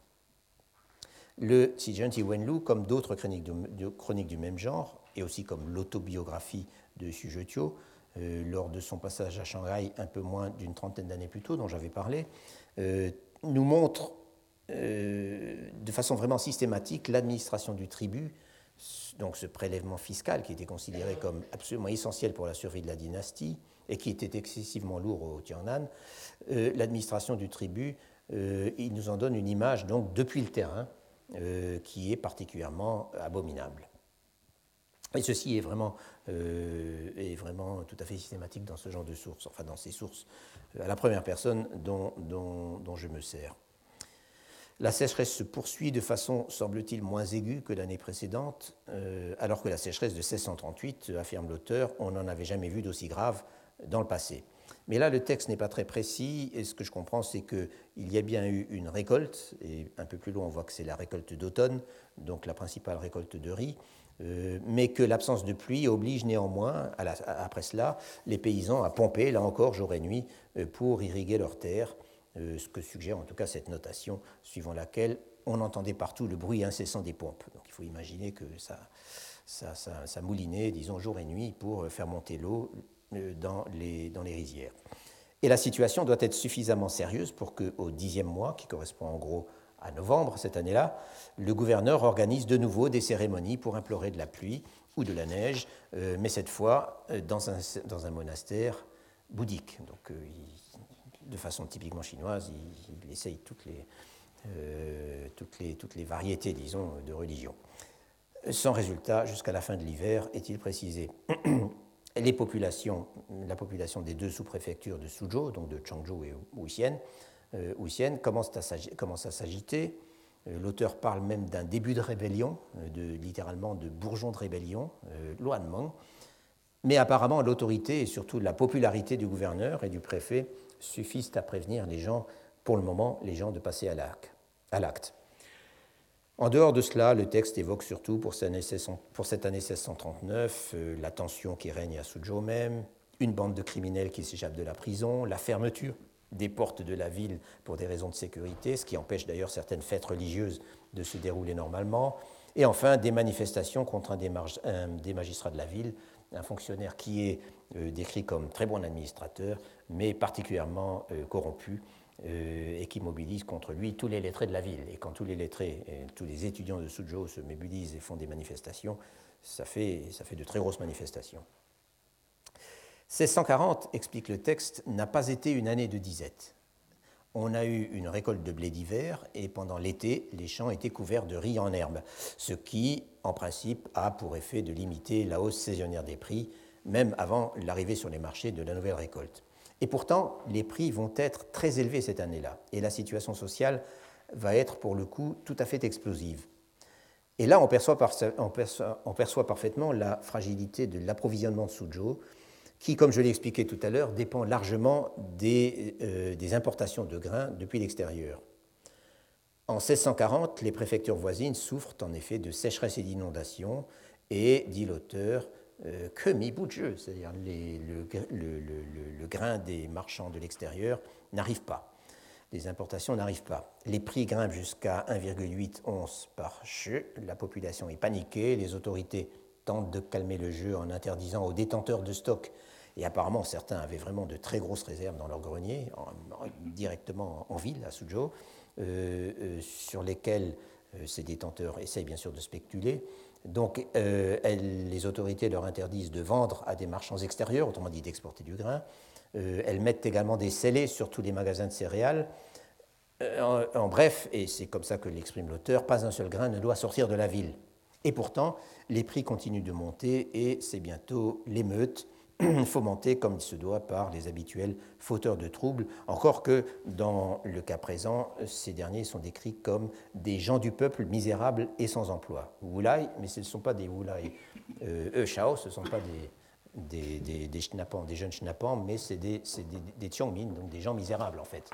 Le Qi Jen Zhi Wen Lu, comme d'autres chroniques, chroniques du même genre, et aussi comme l'autobiographie de Su Jietio, euh, lors de son passage à Shanghai un peu moins d'une trentaine d'années plus tôt, dont j'avais parlé, euh, nous montre euh, de façon vraiment systématique l'administration du tribut, donc ce prélèvement fiscal qui était considéré comme absolument essentiel pour la survie de la dynastie et qui était excessivement lourd au Jiangnan. Euh, l'administration du tribut, euh, il nous en donne une image donc depuis le terrain, Euh, qui est particulièrement abominable. Et ceci est vraiment, euh, est vraiment tout à fait systématique dans ce genre de sources, enfin dans ces sources à la première personne dont, dont, dont je me sers. La sécheresse se poursuit de façon, semble-t-il, moins aiguë que l'année précédente, euh, alors que la sécheresse de mille six cent trente-huit, affirme l'auteur, on n'en avait jamais vu d'aussi grave dans le passé. Mais là, le texte n'est pas très précis, et ce que je comprends, c'est qu'il y a bien eu une récolte, et un peu plus loin, on voit que c'est la récolte d'automne, donc la principale récolte de riz, euh, mais que l'absence de pluie oblige néanmoins, à la, à, après cela, les paysans à pomper, là encore, jour et nuit, euh, pour irriguer leurs terres, euh, ce que suggère en tout cas cette notation, suivant laquelle on entendait partout le bruit incessant des pompes. Donc il faut imaginer que ça, ça, ça, ça moulinait, disons, jour et nuit, pour faire monter l'eau, Dans les, dans les rizières. Et la situation doit être suffisamment sérieuse pour qu'au dixième mois, qui correspond en gros à novembre cette année-là, le gouverneur organise de nouveau des cérémonies pour implorer de la pluie ou de la neige, euh, mais cette fois euh, dans, un, dans un monastère bouddhique. Donc, euh, il, de façon typiquement chinoise, il, il essaye toutes les, euh, toutes, les, toutes les variétés, disons, de religion. Sans résultat, jusqu'à la fin de l'hiver, est-il précisé. Les populations, la population des deux sous-préfectures de Suzhou, donc de Changzhou et Wuxian, euh, Wuxian commence à s'agiter. Commence à s'agiter. Euh, l'auteur parle même d'un début de rébellion, euh, de, littéralement de bourgeon de rébellion, euh, Luanmeng. Mais apparemment, l'autorité et surtout la popularité du gouverneur et du préfet suffisent à prévenir les gens, pour le moment, les gens de passer à l'acte. En dehors de cela, le texte évoque surtout pour cette année mille six cent trente-neuf euh, la tension qui règne à Suzhou même, une bande de criminels qui s'échappe de la prison, la fermeture des portes de la ville pour des raisons de sécurité, ce qui empêche d'ailleurs certaines fêtes religieuses de se dérouler normalement, et enfin des manifestations contre un des, marge, un des magistrats de la ville, un fonctionnaire qui est euh, décrit comme très bon administrateur, mais particulièrement euh, corrompu, Euh, et qui mobilise contre lui tous les lettrés de la ville. Et quand tous les lettrés, et tous les étudiants de Suzhou se mobilisent et font des manifestations, ça fait, ça fait de très grosses manifestations. seize cent quarante, explique le texte, n'a pas été une année de disette. On a eu une récolte de blé d'hiver et pendant l'été, les champs étaient couverts de riz en herbe, ce qui, en principe, a pour effet de limiter la hausse saisonnière des prix, même avant l'arrivée sur les marchés de la nouvelle récolte. Et pourtant, les prix vont être très élevés cette année-là, et la situation sociale va être pour le coup tout à fait explosive. Et là, on perçoit, par, on perçoit, on perçoit parfaitement la fragilité de l'approvisionnement de Suzhou, qui, comme je l'ai expliqué tout à l'heure, dépend largement des, euh, des importations de grains depuis l'extérieur. En seize cent quarante, les préfectures voisines souffrent en effet de sécheresse et d'inondations, et, dit l'auteur, euh, que mi-bout-de-jeu, c'est-à-dire le, le, le, le, le grain des marchands de l'extérieur n'arrive pas. Les importations n'arrivent pas. Les prix grimpent jusqu'à un virgule huit once par chu, la population est paniquée, les autorités tentent de calmer le jeu en interdisant aux détenteurs de stocks. Et apparemment, certains avaient vraiment de très grosses réserves dans leur grenier, en, en, directement en ville, à Suzhou, euh, euh, sur lesquelles euh, ces détenteurs essayent bien sûr de spéculer. Donc, euh, elles, les autorités leur interdisent de vendre à des marchands extérieurs, autrement dit d'exporter du grain. Euh, elles mettent également des scellés sur tous les magasins de céréales. Euh, en, en bref, et c'est comme ça que l'exprime l'auteur, pas un seul grain ne doit sortir de la ville. Et pourtant, les prix continuent de monter et c'est bientôt l'émeute, fomentée comme il se doit par les habituels fauteurs de troubles, encore que dans le cas présent, ces derniers sont décrits comme des gens du peuple misérables et sans emploi. Wulai, mais ce ne sont pas des Wulai euh, Shao, ce ne sont pas des, des, des, des schnappans, des jeunes schnappans, mais c'est des, c'est des, des Tiongmin, donc des gens misérables en fait.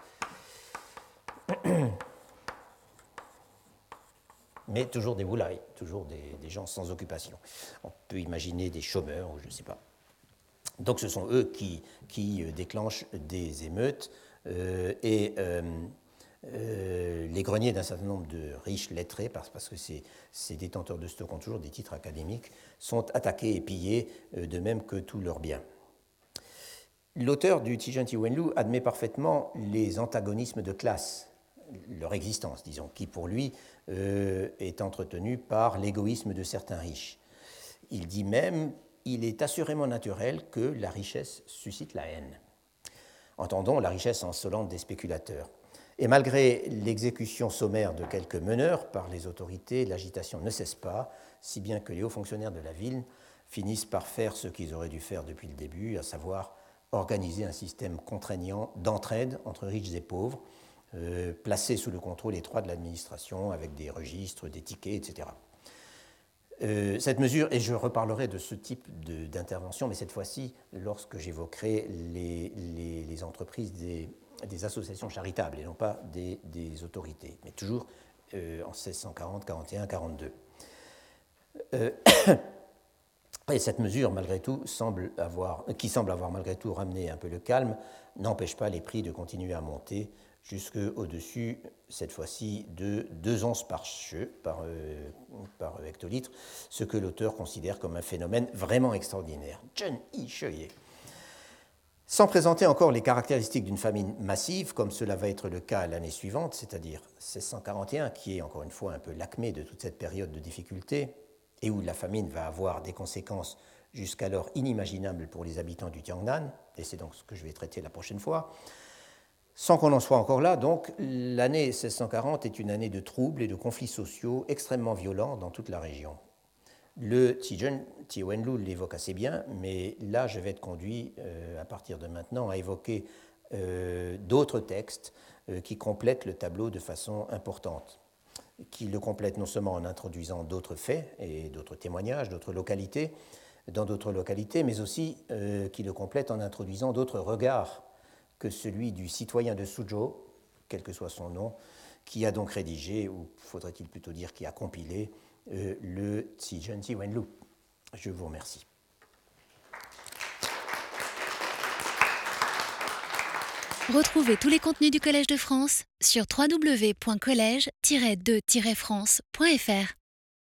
Mais toujours des Wulai, toujours des, des gens sans occupation. On peut imaginer des chômeurs ou je ne sais pas. Donc ce sont eux qui, qui déclenchent des émeutes euh, et euh, euh, les greniers d'un certain nombre de riches lettrés, parce, parce que ces, ces détenteurs de stocks ont toujours des titres académiques, sont attaqués et pillés, euh, de même que tous leurs biens. L'auteur du Qi Jen Zhi Wen Lu admet parfaitement les antagonismes de classe, leur existence, disons, qui pour lui euh, est entretenue par l'égoïsme de certains riches. Il dit même... Il est assurément naturel que la richesse suscite la haine. Entendons la richesse insolente des spéculateurs. Et malgré l'exécution sommaire de quelques meneurs par les autorités, l'agitation ne cesse pas, si bien que les hauts fonctionnaires de la ville finissent par faire ce qu'ils auraient dû faire depuis le début, à savoir organiser un système contraignant d'entraide entre riches et pauvres, euh, placé sous le contrôle étroit de l'administration avec des registres, des tickets, et cetera. Euh, cette mesure, et je reparlerai de ce type de, d'intervention, mais cette fois-ci lorsque j'évoquerai les, les, les entreprises des, des associations charitables et non pas des, des autorités, mais toujours euh, en seize cent quarante, quarante et un, quarante-deux. Euh, et cette mesure, malgré tout, semble avoir, qui semble avoir malgré tout ramené un peu le calme, n'empêche pas les prix de continuer à monter jusqu'au-dessus, cette fois-ci, de deux onces par, cheu, par, euh, par hectolitre, ce que l'auteur considère comme un phénomène vraiment extraordinaire. Sans présenter encore les caractéristiques d'une famine massive, comme cela va être le cas l'année suivante, c'est-à-dire seize cent quarante et un, qui est encore une fois un peu l'acmé de toute cette période de difficulté, et où la famine va avoir des conséquences jusqu'alors inimaginables pour les habitants du Jiangnan, et c'est donc ce que je vais traiter la prochaine fois. Sans qu'on en soit encore là, donc, l'année seize cent quarante est une année de troubles et de conflits sociaux extrêmement violents dans toute la région. Le Qi Jen Zhi Wen Lu l'évoque assez bien, mais là, je vais être conduit, euh, à partir de maintenant, à évoquer euh, d'autres textes euh, qui complètent le tableau de façon importante, qui le complètent non seulement en introduisant d'autres faits et d'autres témoignages, d'autres localités, dans d'autres localités, mais aussi euh, qui le complètent en introduisant d'autres regards que celui du citoyen de Suzhou, quel que soit son nom, qui a donc rédigé, ou faudrait-il plutôt dire qui a compilé, euh, le Qi Jen Zhi Wen Lu. Je vous remercie. Retrouvez tous les contenus du Collège de France sur w w w point collège tiret de tiret france point f r.